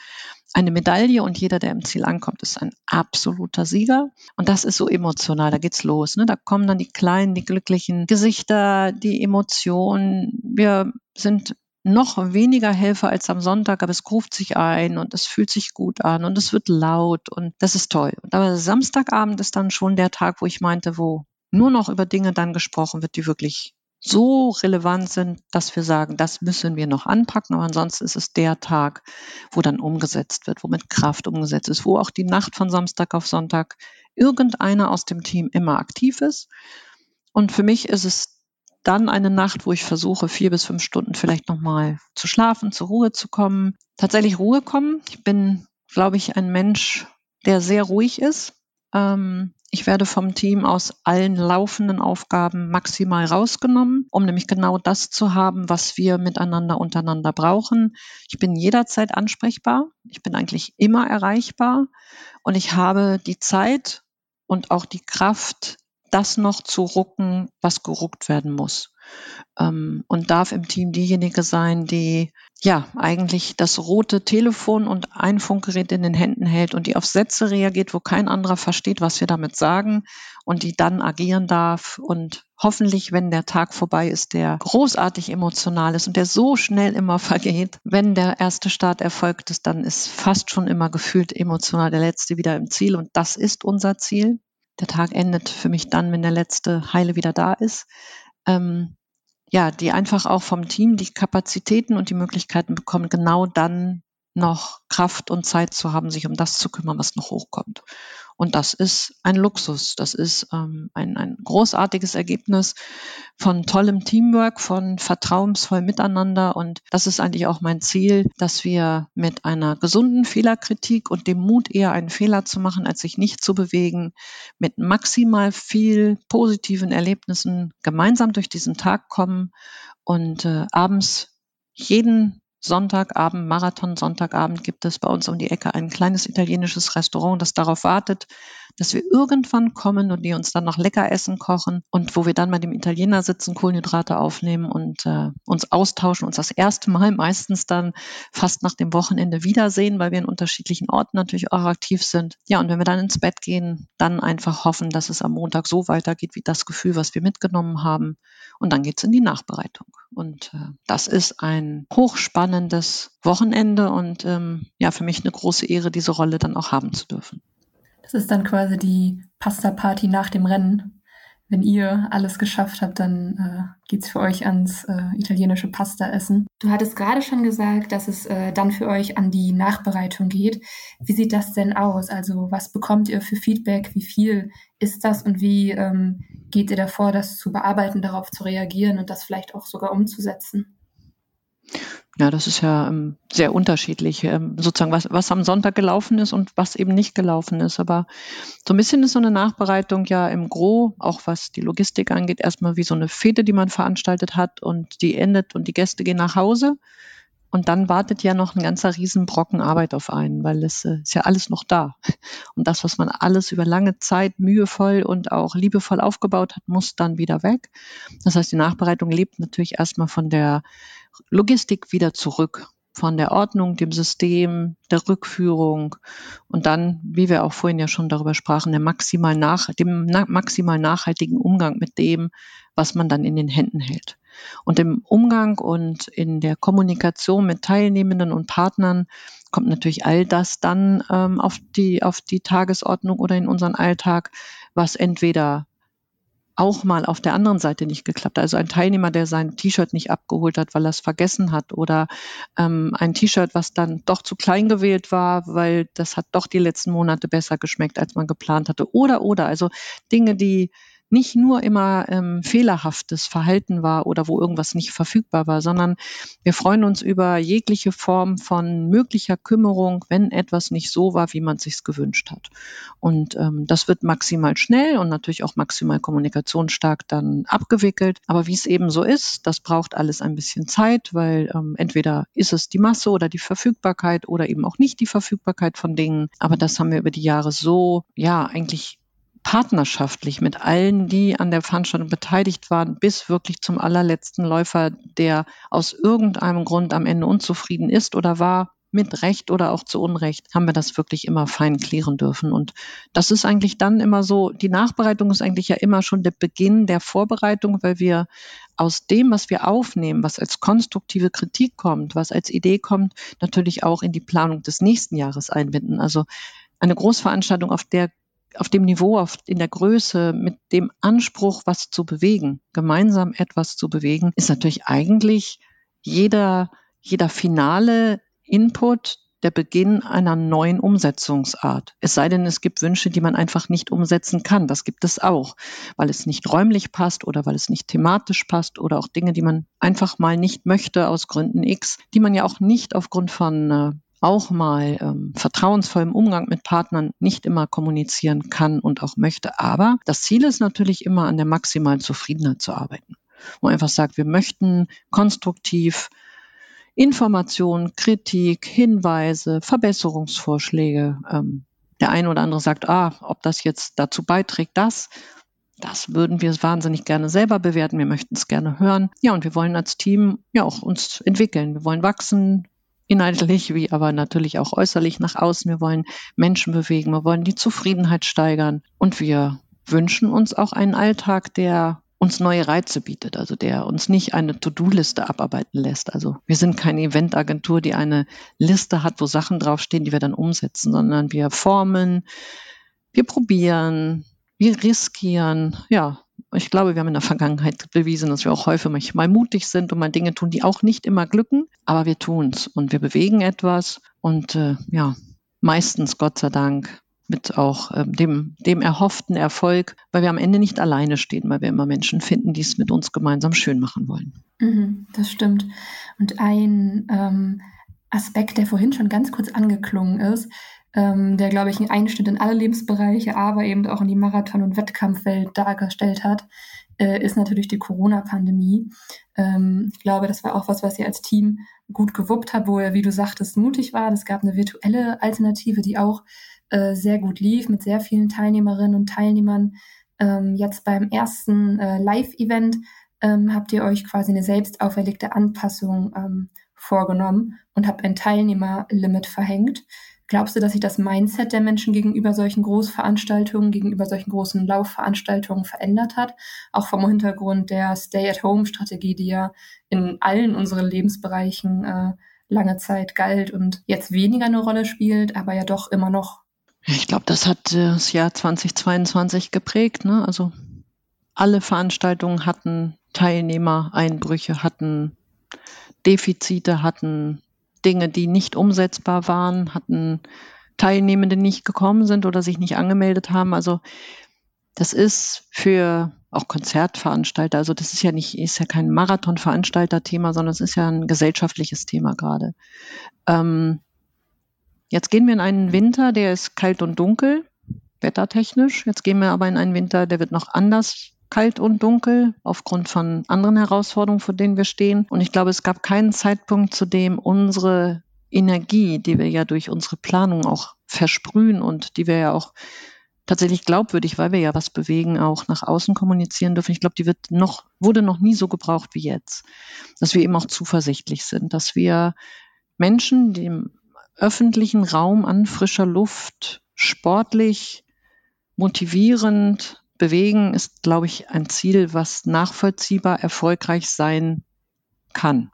eine Medaille und jeder, der im Ziel ankommt, ist ein absoluter Sieger. Und das ist so emotional, da geht's los. Ne? Da kommen dann die kleinen, die glücklichen Gesichter, die Emotionen. Wir sind noch weniger Helfer als am Sonntag, aber es ruft sich ein und es fühlt sich gut an und es wird laut und das ist toll. Aber Samstagabend ist dann schon der Tag, wo ich meinte, wo nur noch über Dinge dann gesprochen wird, die wirklich so relevant sind, dass wir sagen, das müssen wir noch anpacken, aber ansonsten ist es der Tag, wo dann umgesetzt wird, wo mit Kraft umgesetzt ist, wo auch die Nacht von Samstag auf Sonntag irgendeiner aus dem Team immer aktiv ist. Und für mich ist es dann eine Nacht, wo ich versuche, 4 bis 5 Stunden vielleicht nochmal zu schlafen, zur Ruhe zu kommen, tatsächlich Ruhe kommen. Ich bin, glaube ich, ein Mensch, der sehr ruhig ist. Ich werde vom Team aus allen laufenden Aufgaben maximal rausgenommen, um nämlich genau das zu haben, was wir miteinander untereinander brauchen. Ich bin jederzeit ansprechbar. Ich bin eigentlich immer erreichbar. Und ich habe die Zeit und auch die Kraft, das noch zu rucken, was geruckt werden muss. Und darf im Team diejenige sein, die ja eigentlich das rote Telefon und ein Funkgerät in den Händen hält und die auf Sätze reagiert, wo kein anderer versteht, was wir damit sagen und die dann agieren darf und hoffentlich, wenn der Tag vorbei ist, der großartig emotional ist und der so schnell immer vergeht, wenn der erste Start erfolgt ist, dann ist fast schon immer gefühlt emotional der letzte wieder im Ziel und das ist unser Ziel. Der Tag endet für mich dann, wenn der letzte Heile wieder da ist. Die einfach auch vom Team die Kapazitäten und die Möglichkeiten bekommen, genau dann noch Kraft und Zeit zu haben, sich um das zu kümmern, was noch hochkommt. Und das ist ein Luxus. Das ist ein großartiges Ergebnis von tollem Teamwork, von vertrauensvoll miteinander. Und das ist eigentlich auch mein Ziel, dass wir mit einer gesunden Fehlerkritik und dem Mut, eher einen Fehler zu machen, als sich nicht zu bewegen, mit maximal viel positiven Erlebnissen gemeinsam durch diesen Tag kommen und abends jeden Sonntagabend, Marathon-Sonntagabend gibt es bei uns um die Ecke ein kleines italienisches Restaurant, das darauf wartet, dass wir irgendwann kommen und die uns dann noch lecker Essen kochen und wo wir dann bei dem Italiener sitzen, Kohlenhydrate aufnehmen und uns austauschen, uns das erste Mal meistens dann fast nach dem Wochenende wiedersehen, weil wir in unterschiedlichen Orten natürlich auch aktiv sind. Ja, und wenn wir dann ins Bett gehen, dann einfach hoffen, dass es am Montag so weitergeht, wie das Gefühl, was wir mitgenommen haben. Und dann geht's in die Nachbereitung. Und das ist ein hochspannendes Wochenende und für mich eine große Ehre, diese Rolle dann auch haben zu dürfen. Das ist dann quasi die Pasta-Party nach dem Rennen. Wenn ihr alles geschafft habt, dann geht's für euch ans italienische Pasta-Essen. Du hattest gerade schon gesagt, dass es dann für euch an die Nachbereitung geht. Wie sieht das denn aus? Also was bekommt ihr für Feedback? Wie viel ist das? Und wie geht ihr davor, das zu bearbeiten, darauf zu reagieren und das vielleicht auch sogar umzusetzen? Ja, das ist ja sehr unterschiedlich, sozusagen, was am Sonntag gelaufen ist und was eben nicht gelaufen ist. Aber so ein bisschen ist so eine Nachbereitung ja im Gro, auch was die Logistik angeht, erstmal wie so eine Fete, die man veranstaltet hat und die endet und die Gäste gehen nach Hause. Und dann wartet ja noch ein ganzer Riesenbrocken Arbeit auf einen, weil es ist ja alles noch da. Und das, was man alles über lange Zeit mühevoll und auch liebevoll aufgebaut hat, muss dann wieder weg. Das heißt, die Nachbereitung lebt natürlich erstmal von der Logistik wieder zurück, von der Ordnung, dem System, der Rückführung und dann, wie wir auch vorhin ja schon darüber sprachen, dem maximal nachhaltigen Umgang mit dem, was man dann in den Händen hält. Und im Umgang und in der Kommunikation mit Teilnehmenden und Partnern kommt natürlich all das dann auf die Tagesordnung oder in unseren Alltag, was entweder auch mal auf der anderen Seite nicht geklappt hat. Also ein Teilnehmer, der sein T-Shirt nicht abgeholt hat, weil er es vergessen hat oder ein T-Shirt, was dann doch zu klein gewählt war, weil das hat doch die letzten Monate besser geschmeckt, als man geplant hatte. Oder, also Dinge, die nicht nur immer fehlerhaftes Verhalten war oder wo irgendwas nicht verfügbar war, sondern wir freuen uns über jegliche Form von möglicher Kümmerung, wenn etwas nicht so war, wie man es sich gewünscht hat. Und das wird maximal schnell und natürlich auch maximal kommunikationsstark dann abgewickelt. Aber wie es eben so ist, das braucht alles ein bisschen Zeit, weil entweder ist es die Masse oder die Verfügbarkeit oder eben auch nicht die Verfügbarkeit von Dingen. Aber das haben wir über die Jahre so, eigentlich partnerschaftlich mit allen, die an der Veranstaltung beteiligt waren, bis wirklich zum allerletzten Läufer, der aus irgendeinem Grund am Ende unzufrieden ist oder war, mit Recht oder auch zu Unrecht, haben wir das wirklich immer fein klären dürfen. Und das ist eigentlich dann immer so, die Nachbereitung ist eigentlich ja immer schon der Beginn der Vorbereitung, weil wir aus dem, was wir aufnehmen, was als konstruktive Kritik kommt, was als Idee kommt, natürlich auch in die Planung des nächsten Jahres einbinden. Also eine Großveranstaltung auf dem Niveau, in der Größe, mit dem Anspruch, was zu bewegen, gemeinsam etwas zu bewegen, ist natürlich eigentlich jeder finale Input der Beginn einer neuen Umsetzungsart. Es sei denn, es gibt Wünsche, die man einfach nicht umsetzen kann. Das gibt es auch, weil es nicht räumlich passt oder weil es nicht thematisch passt oder auch Dinge, die man einfach mal nicht möchte aus Gründen X, die man ja auch nicht aufgrund von auch mal vertrauensvoll im Umgang mit Partnern nicht immer kommunizieren kann und auch möchte. Aber das Ziel ist natürlich immer, an der maximalen Zufriedenheit zu arbeiten. Wo man einfach sagt, wir möchten konstruktiv Informationen, Kritik, Hinweise, Verbesserungsvorschläge. Der eine oder andere sagt, ob das jetzt dazu beiträgt, das würden wir wahnsinnig gerne selber bewerten. Wir möchten es gerne hören. Ja, und wir wollen als Team ja auch uns entwickeln. Wir wollen wachsen, inhaltlich wie aber natürlich auch äußerlich nach außen. Wir wollen Menschen bewegen. Wir wollen die Zufriedenheit steigern. Und wir wünschen uns auch einen Alltag, der uns neue Reize bietet, also der uns nicht eine To-Do-Liste abarbeiten lässt. Also wir sind keine Eventagentur, die eine Liste hat, wo Sachen draufstehen, die wir dann umsetzen, sondern wir formen, wir probieren, wir riskieren. Ja, ich glaube, wir haben in der Vergangenheit bewiesen, dass wir auch häufig mal mutig sind und mal Dinge tun, die auch nicht immer glücken, aber wir tun es und wir bewegen etwas und meistens, Gott sei Dank, mit auch dem erhofften Erfolg, weil wir am Ende nicht alleine stehen, weil wir immer Menschen finden, die es mit uns gemeinsam schön machen wollen. Mhm, das stimmt. Und ein Aspekt, der vorhin schon ganz kurz angeklungen ist, der, glaube ich, einen Einschnitt in alle Lebensbereiche, aber eben auch in die Marathon- und Wettkampfwelt dargestellt hat, ist natürlich die Corona-Pandemie. Ich glaube, das war auch was ihr als Team gut gewuppt habt, wo ihr, wie du sagtest, mutig war. Es gab eine virtuelle Alternative, die auch sehr gut lief, mit sehr vielen Teilnehmerinnen und Teilnehmern. Jetzt beim ersten Live-Event habt ihr euch quasi eine selbst auferlegte Anpassung vorgenommen und habt ein Teilnehmerlimit verhängt. Glaubst du, dass sich das Mindset der Menschen gegenüber solchen Großveranstaltungen, gegenüber solchen großen Laufveranstaltungen verändert hat? Auch vom Hintergrund der Stay-at-Home-Strategie, die ja in allen unseren Lebensbereichen lange Zeit galt und jetzt weniger eine Rolle spielt, aber ja doch immer noch. Ich glaube, das hat das Jahr 2022 geprägt, ne? Also alle Veranstaltungen hatten Teilnehmereinbrüche, hatten Defizite, hatten Dinge, die nicht umsetzbar waren, hatten Teilnehmende, die nicht gekommen sind oder sich nicht angemeldet haben. Also das ist für auch Konzertveranstalter, also das ist ja nicht, ist ja kein Marathonveranstalter-Thema, sondern es ist ja ein gesellschaftliches Thema gerade. Jetzt gehen wir in einen Winter, der ist kalt und dunkel, wettertechnisch. Jetzt gehen wir aber in einen Winter, der wird noch anders kalt und dunkel, aufgrund von anderen Herausforderungen, vor denen wir stehen. Und ich glaube, es gab keinen Zeitpunkt, zu dem unsere Energie, die wir ja durch unsere Planung auch versprühen und die wir ja auch tatsächlich glaubwürdig, weil wir ja was bewegen, auch nach außen kommunizieren dürfen. Ich glaube, die wurde noch nie so gebraucht wie jetzt. Dass wir eben auch zuversichtlich sind, dass wir Menschen, die im öffentlichen Raum an frischer Luft, sportlich, motivierend bewegen, ist, glaube ich, ein Ziel, was nachvollziehbar erfolgreich sein kann.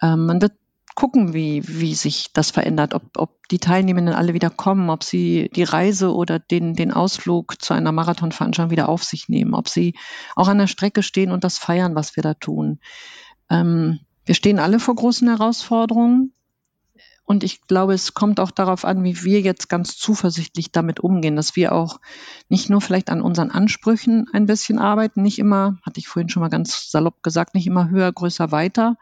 Man wird gucken, wie sich das verändert, ob die Teilnehmenden alle wieder kommen, ob sie die Reise oder den Ausflug zu einer Marathonveranstaltung wieder auf sich nehmen, ob sie auch an der Strecke stehen und das feiern, was wir da tun. Wir stehen alle vor großen Herausforderungen. Und ich glaube, es kommt auch darauf an, wie wir jetzt ganz zuversichtlich damit umgehen, dass wir auch nicht nur vielleicht an unseren Ansprüchen ein bisschen arbeiten, nicht immer, hatte ich vorhin schon mal ganz salopp gesagt, nicht immer höher, größer, weiter,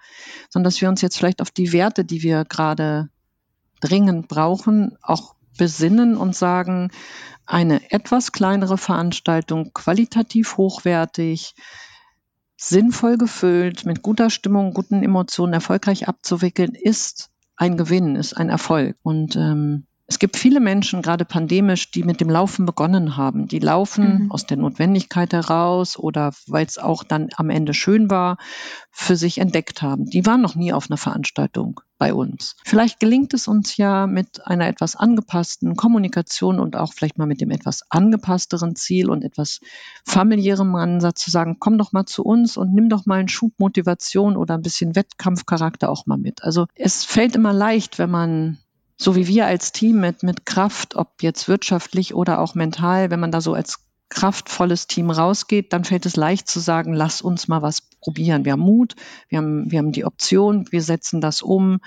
sondern dass wir uns jetzt vielleicht auf die Werte, die wir gerade dringend brauchen, auch besinnen und sagen, eine etwas kleinere Veranstaltung, qualitativ hochwertig, sinnvoll gefüllt, mit guter Stimmung, guten Emotionen erfolgreich abzuwickeln, ist ein Gewinn, ist ein Erfolg. Und es gibt viele Menschen, gerade pandemisch, die mit dem Laufen begonnen haben. Die laufen aus der Notwendigkeit heraus oder weil es auch dann am Ende schön war, für sich entdeckt haben. Die waren noch nie auf einer Veranstaltung bei uns. Vielleicht gelingt es uns ja mit einer etwas angepassten Kommunikation und auch vielleicht mal mit dem etwas angepassteren Ziel und etwas familiärem Ansatz zu sagen, komm doch mal zu uns und nimm doch mal einen Schub Motivation oder ein bisschen Wettkampfcharakter auch mal mit. Also es fällt immer leicht, wenn man, so wie wir als Team mit Kraft, ob jetzt wirtschaftlich oder auch mental, wenn man da so als kraftvolles Team rausgeht, dann fällt es leicht zu sagen, lass uns mal was probieren. Wir haben Mut, wir haben die Option, wir setzen das um.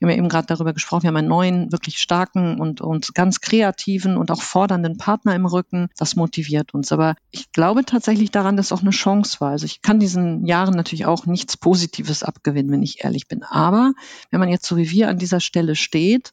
Wir haben ja eben gerade darüber gesprochen, wir haben einen neuen, wirklich starken und ganz kreativen und auch fordernden Partner im Rücken. Das motiviert uns. Aber ich glaube tatsächlich daran, dass es auch eine Chance war. Also ich kann diesen Jahren natürlich auch nichts Positives abgewinnen, wenn ich ehrlich bin. Aber wenn man jetzt so wie wir an dieser Stelle steht,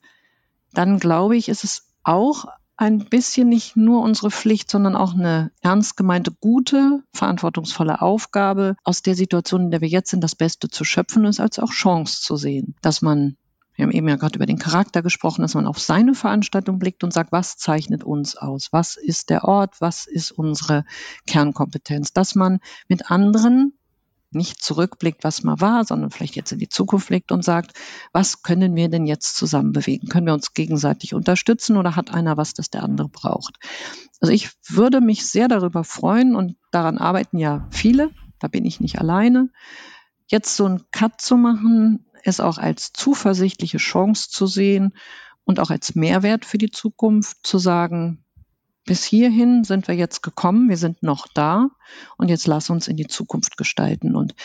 dann glaube ich, ist es auch ein bisschen nicht nur unsere Pflicht, sondern auch eine ernst gemeinte, gute, verantwortungsvolle Aufgabe, aus der Situation, in der wir jetzt sind, das Beste zu schöpfen ist, als auch Chance zu sehen. Dass man, wir haben eben ja gerade über den Charakter gesprochen, dass man auf seine Veranstaltung blickt und sagt, was zeichnet uns aus? Was ist der Ort? Was ist unsere Kernkompetenz? Dass man mit anderen nicht zurückblickt, was mal war, sondern vielleicht jetzt in die Zukunft blickt und sagt, was können wir denn jetzt zusammen bewegen? Können wir uns gegenseitig unterstützen oder hat einer was, das der andere braucht? Also ich würde mich sehr darüber freuen und daran arbeiten ja viele, da bin ich nicht alleine. Jetzt so einen Cut zu machen, es auch als zuversichtliche Chance zu sehen und auch als Mehrwert für die Zukunft zu sagen, bis hierhin sind wir jetzt gekommen, wir sind noch da und jetzt lass uns in die Zukunft gestalten. Und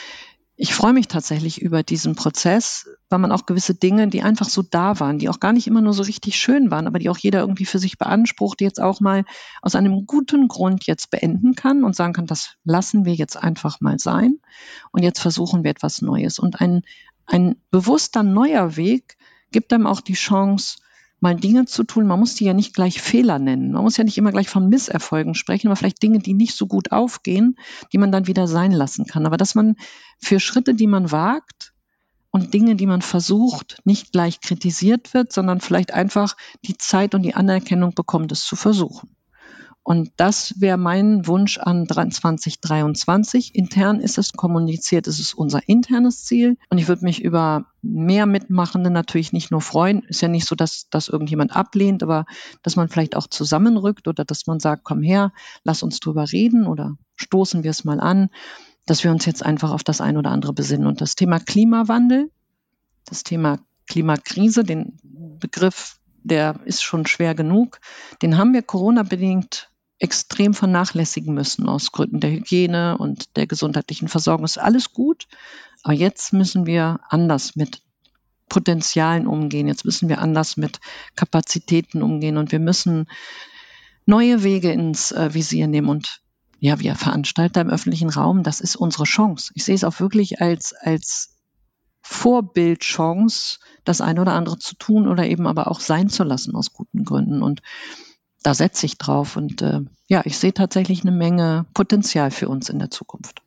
ich freue mich tatsächlich über diesen Prozess, weil man auch gewisse Dinge, die einfach so da waren, die auch gar nicht immer nur so richtig schön waren, aber die auch jeder irgendwie für sich beansprucht, die jetzt auch mal aus einem guten Grund jetzt beenden kann und sagen kann, das lassen wir jetzt einfach mal sein und jetzt versuchen wir etwas Neues. Und ein bewusster neuer Weg gibt einem auch die Chance, mal Dinge zu tun, man muss die ja nicht gleich Fehler nennen. Man muss ja nicht immer gleich von Misserfolgen sprechen, aber vielleicht Dinge, die nicht so gut aufgehen, die man dann wieder sein lassen kann. Aber dass man für Schritte, die man wagt und Dinge, die man versucht, nicht gleich kritisiert wird, sondern vielleicht einfach die Zeit und die Anerkennung bekommt, es zu versuchen. Und das wäre mein Wunsch an 2023. Intern ist es kommuniziert, es ist unser internes Ziel. Und ich würde mich über mehr Mitmachende natürlich nicht nur freuen. Ist ja nicht so, dass das irgendjemand ablehnt, aber dass man vielleicht auch zusammenrückt oder dass man sagt, komm her, lass uns drüber reden oder stoßen wir es mal an, dass wir uns jetzt einfach auf das ein oder andere besinnen. Und das Thema Klimawandel, das Thema Klimakrise, den Begriff, der ist schon schwer genug, den haben wir Corona-bedingt extrem vernachlässigen müssen aus Gründen der Hygiene und der gesundheitlichen Versorgung. Ist alles gut, aber jetzt müssen wir anders mit Potenzialen umgehen, jetzt müssen wir anders mit Kapazitäten umgehen und wir müssen neue Wege ins Visier nehmen. Und ja, wir Veranstalter im öffentlichen Raum, das ist unsere Chance. Ich sehe es auch wirklich als Vorbildchance, das eine oder andere zu tun oder eben aber auch sein zu lassen aus guten Gründen. Und da setze ich drauf und ich sehe tatsächlich eine Menge Potenzial für uns in der Zukunft.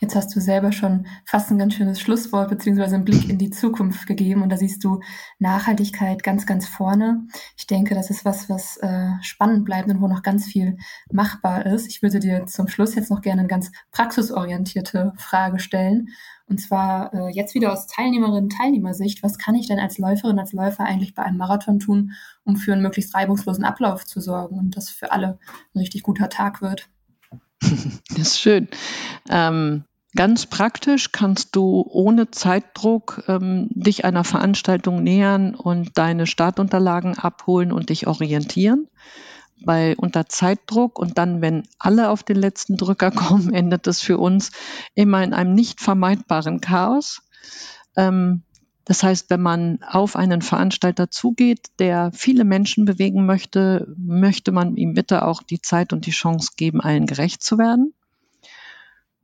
Jetzt hast du selber schon fast ein ganz schönes Schlusswort beziehungsweise einen Blick in die Zukunft gegeben und da siehst du Nachhaltigkeit ganz, ganz vorne. Ich denke, das ist was spannend bleibt und wo noch ganz viel machbar ist. Ich würde dir zum Schluss jetzt noch gerne eine ganz praxisorientierte Frage stellen. Und zwar jetzt wieder aus Teilnehmerinnen- und Teilnehmersicht, was kann ich denn als Läuferin, als Läufer eigentlich bei einem Marathon tun, um für einen möglichst reibungslosen Ablauf zu sorgen und dass für alle ein richtig guter Tag wird? Das ist schön. Ganz praktisch kannst du ohne Zeitdruck dich einer Veranstaltung nähern und deine Startunterlagen abholen und dich orientieren. Weil unter Zeitdruck und dann, wenn alle auf den letzten Drücker kommen, endet es für uns immer in einem nicht vermeidbaren Chaos. Das heißt, wenn man auf einen Veranstalter zugeht, der viele Menschen bewegen möchte, möchte man ihm bitte auch die Zeit und die Chance geben, allen gerecht zu werden.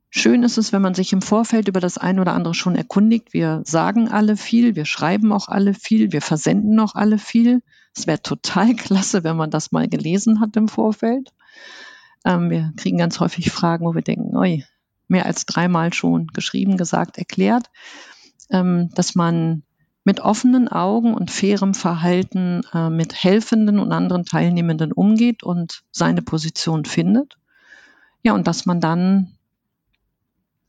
Schön ist es, wenn man sich im Vorfeld über das ein oder andere schon erkundigt. Wir sagen alle viel, wir schreiben auch alle viel, wir versenden auch alle viel. Es wäre total klasse, wenn man das mal gelesen hat im Vorfeld. Wir kriegen ganz häufig Fragen, wo wir denken, oi, mehr als 3-mal schon geschrieben, gesagt, erklärt. Dass man mit offenen Augen und fairem Verhalten mit Helfenden und anderen Teilnehmenden umgeht und seine Position findet. Ja, und dass man dann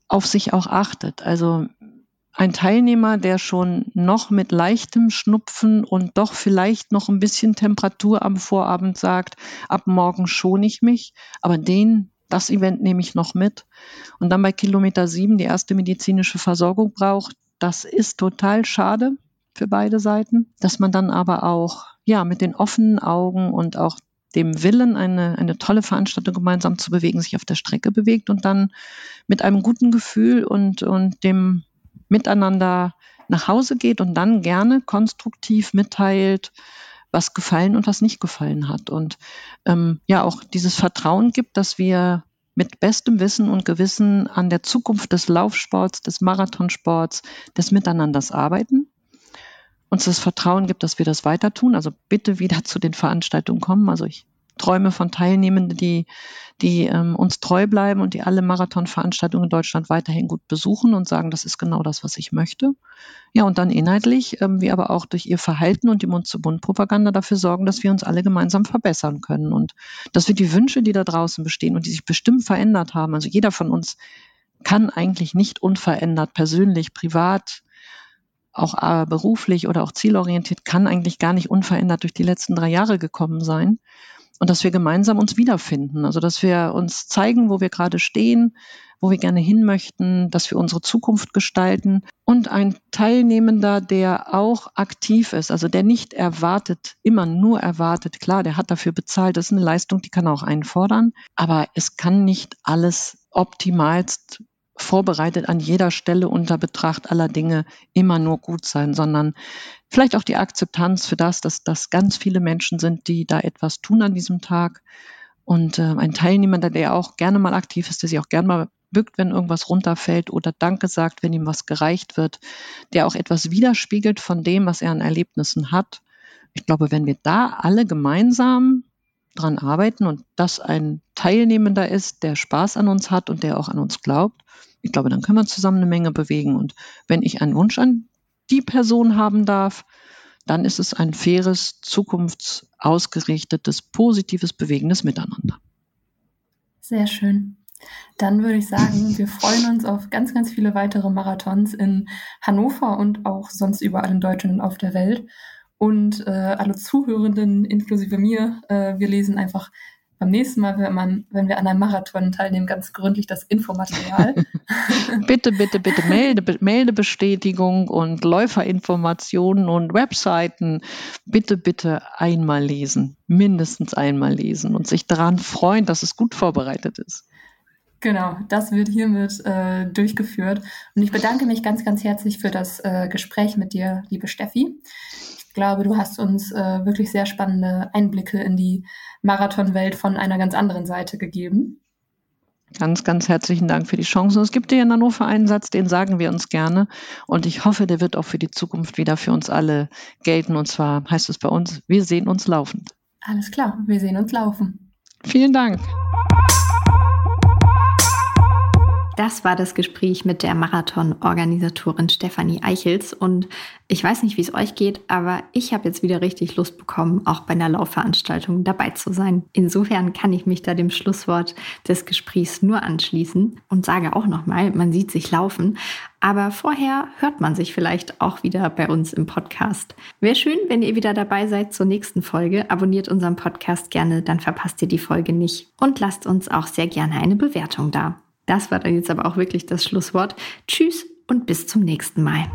auf sich auch achtet. Also ein Teilnehmer, der schon noch mit leichtem Schnupfen und doch vielleicht noch ein bisschen Temperatur am Vorabend sagt, ab morgen schone ich mich, aber das Event nehme ich noch mit. Und dann bei Kilometer 7 die erste medizinische Versorgung braucht, das ist total schade für beide Seiten, dass man dann aber auch mit den offenen Augen und auch dem Willen, eine tolle Veranstaltung gemeinsam zu bewegen, sich auf der Strecke bewegt und dann mit einem guten Gefühl und dem Miteinander nach Hause geht und dann gerne konstruktiv mitteilt, was gefallen und was nicht gefallen hat. Und auch dieses Vertrauen gibt, dass wir mit bestem Wissen und Gewissen an der Zukunft des Laufsports, des Marathonsports, des Miteinanders arbeiten. Uns das Vertrauen gibt, dass wir das weiter tun. Also bitte wieder zu den Veranstaltungen kommen. Also ich träume von Teilnehmenden, die uns treu bleiben und die alle Marathonveranstaltungen in Deutschland weiterhin gut besuchen und sagen, das ist genau das, was ich möchte. Ja, und dann inhaltlich, wie aber auch durch ihr Verhalten und die Mund-zu-Mund-Propaganda dafür sorgen, dass wir uns alle gemeinsam verbessern können und dass wir die Wünsche, die da draußen bestehen und die sich bestimmt verändert haben, also jeder von uns kann eigentlich nicht unverändert, persönlich, privat, auch beruflich oder auch zielorientiert, kann eigentlich gar nicht unverändert durch die letzten 3 Jahre gekommen sein. Und dass wir gemeinsam uns wiederfinden, also dass wir uns zeigen, wo wir gerade stehen, wo wir gerne hin möchten, dass wir unsere Zukunft gestalten. Und ein Teilnehmender, der auch aktiv ist, also der nicht erwartet, immer nur erwartet, klar, der hat dafür bezahlt, das ist eine Leistung, die kann er auch einfordern, aber es kann nicht alles optimalst vorbereitet an jeder Stelle unter Betracht aller Dinge immer nur gut sein, sondern vielleicht auch die Akzeptanz für das, dass das ganz viele Menschen sind, die da etwas tun an diesem Tag. Und ein Teilnehmer, der auch gerne mal aktiv ist, der sich auch gerne mal bückt, wenn irgendwas runterfällt oder Danke sagt, wenn ihm was gereicht wird, der auch etwas widerspiegelt von dem, was er an Erlebnissen hat. Ich glaube, wenn wir da alle gemeinsam dran arbeiten und dass ein Teilnehmender ist, der Spaß an uns hat und der auch an uns glaubt, ich glaube, dann können wir zusammen eine Menge bewegen. Und wenn ich einen Wunsch an die Person haben darf, dann ist es ein faires, zukunftsausgerichtetes, positives, bewegendes Miteinander. Sehr schön. Dann würde ich sagen, wir freuen uns auf ganz, ganz viele weitere Marathons in Hannover und auch sonst überall in Deutschland und auf der Welt. Und alle Zuhörenden, inklusive mir, wir lesen einfach beim nächsten Mal, wenn wir an einem Marathon teilnehmen, ganz gründlich das Infomaterial. Bitte, Meldebestätigung und Läuferinformationen und Webseiten. Bitte einmal lesen, mindestens einmal lesen und sich daran freuen, dass es gut vorbereitet ist. Genau, das wird hiermit durchgeführt. Und ich bedanke mich ganz, ganz herzlich für das Gespräch mit dir, liebe Steffi. Ich glaube, du hast uns wirklich sehr spannende Einblicke in die Marathonwelt von einer ganz anderen Seite gegeben. Ganz, ganz herzlichen Dank für die Chance. Es gibt hier in Hannover einen Satz, den sagen wir uns gerne. Und ich hoffe, der wird auch für die Zukunft wieder für uns alle gelten. Und zwar heißt es bei uns, wir sehen uns laufend. Alles klar, wir sehen uns laufen. Vielen Dank. Das war das Gespräch mit der Marathon-Organisatorin Stefanie Eichels und ich weiß nicht, wie es euch geht, aber ich habe jetzt wieder richtig Lust bekommen, auch bei einer Laufveranstaltung dabei zu sein. Insofern kann ich mich da dem Schlusswort des Gesprächs nur anschließen und sage auch nochmal, man sieht sich laufen, aber vorher hört man sich vielleicht auch wieder bei uns im Podcast. Wäre schön, wenn ihr wieder dabei seid zur nächsten Folge. Abonniert unseren Podcast gerne, dann verpasst ihr die Folge nicht und lasst uns auch sehr gerne eine Bewertung da. Das war dann jetzt aber auch wirklich das Schlusswort. Tschüss und bis zum nächsten Mal.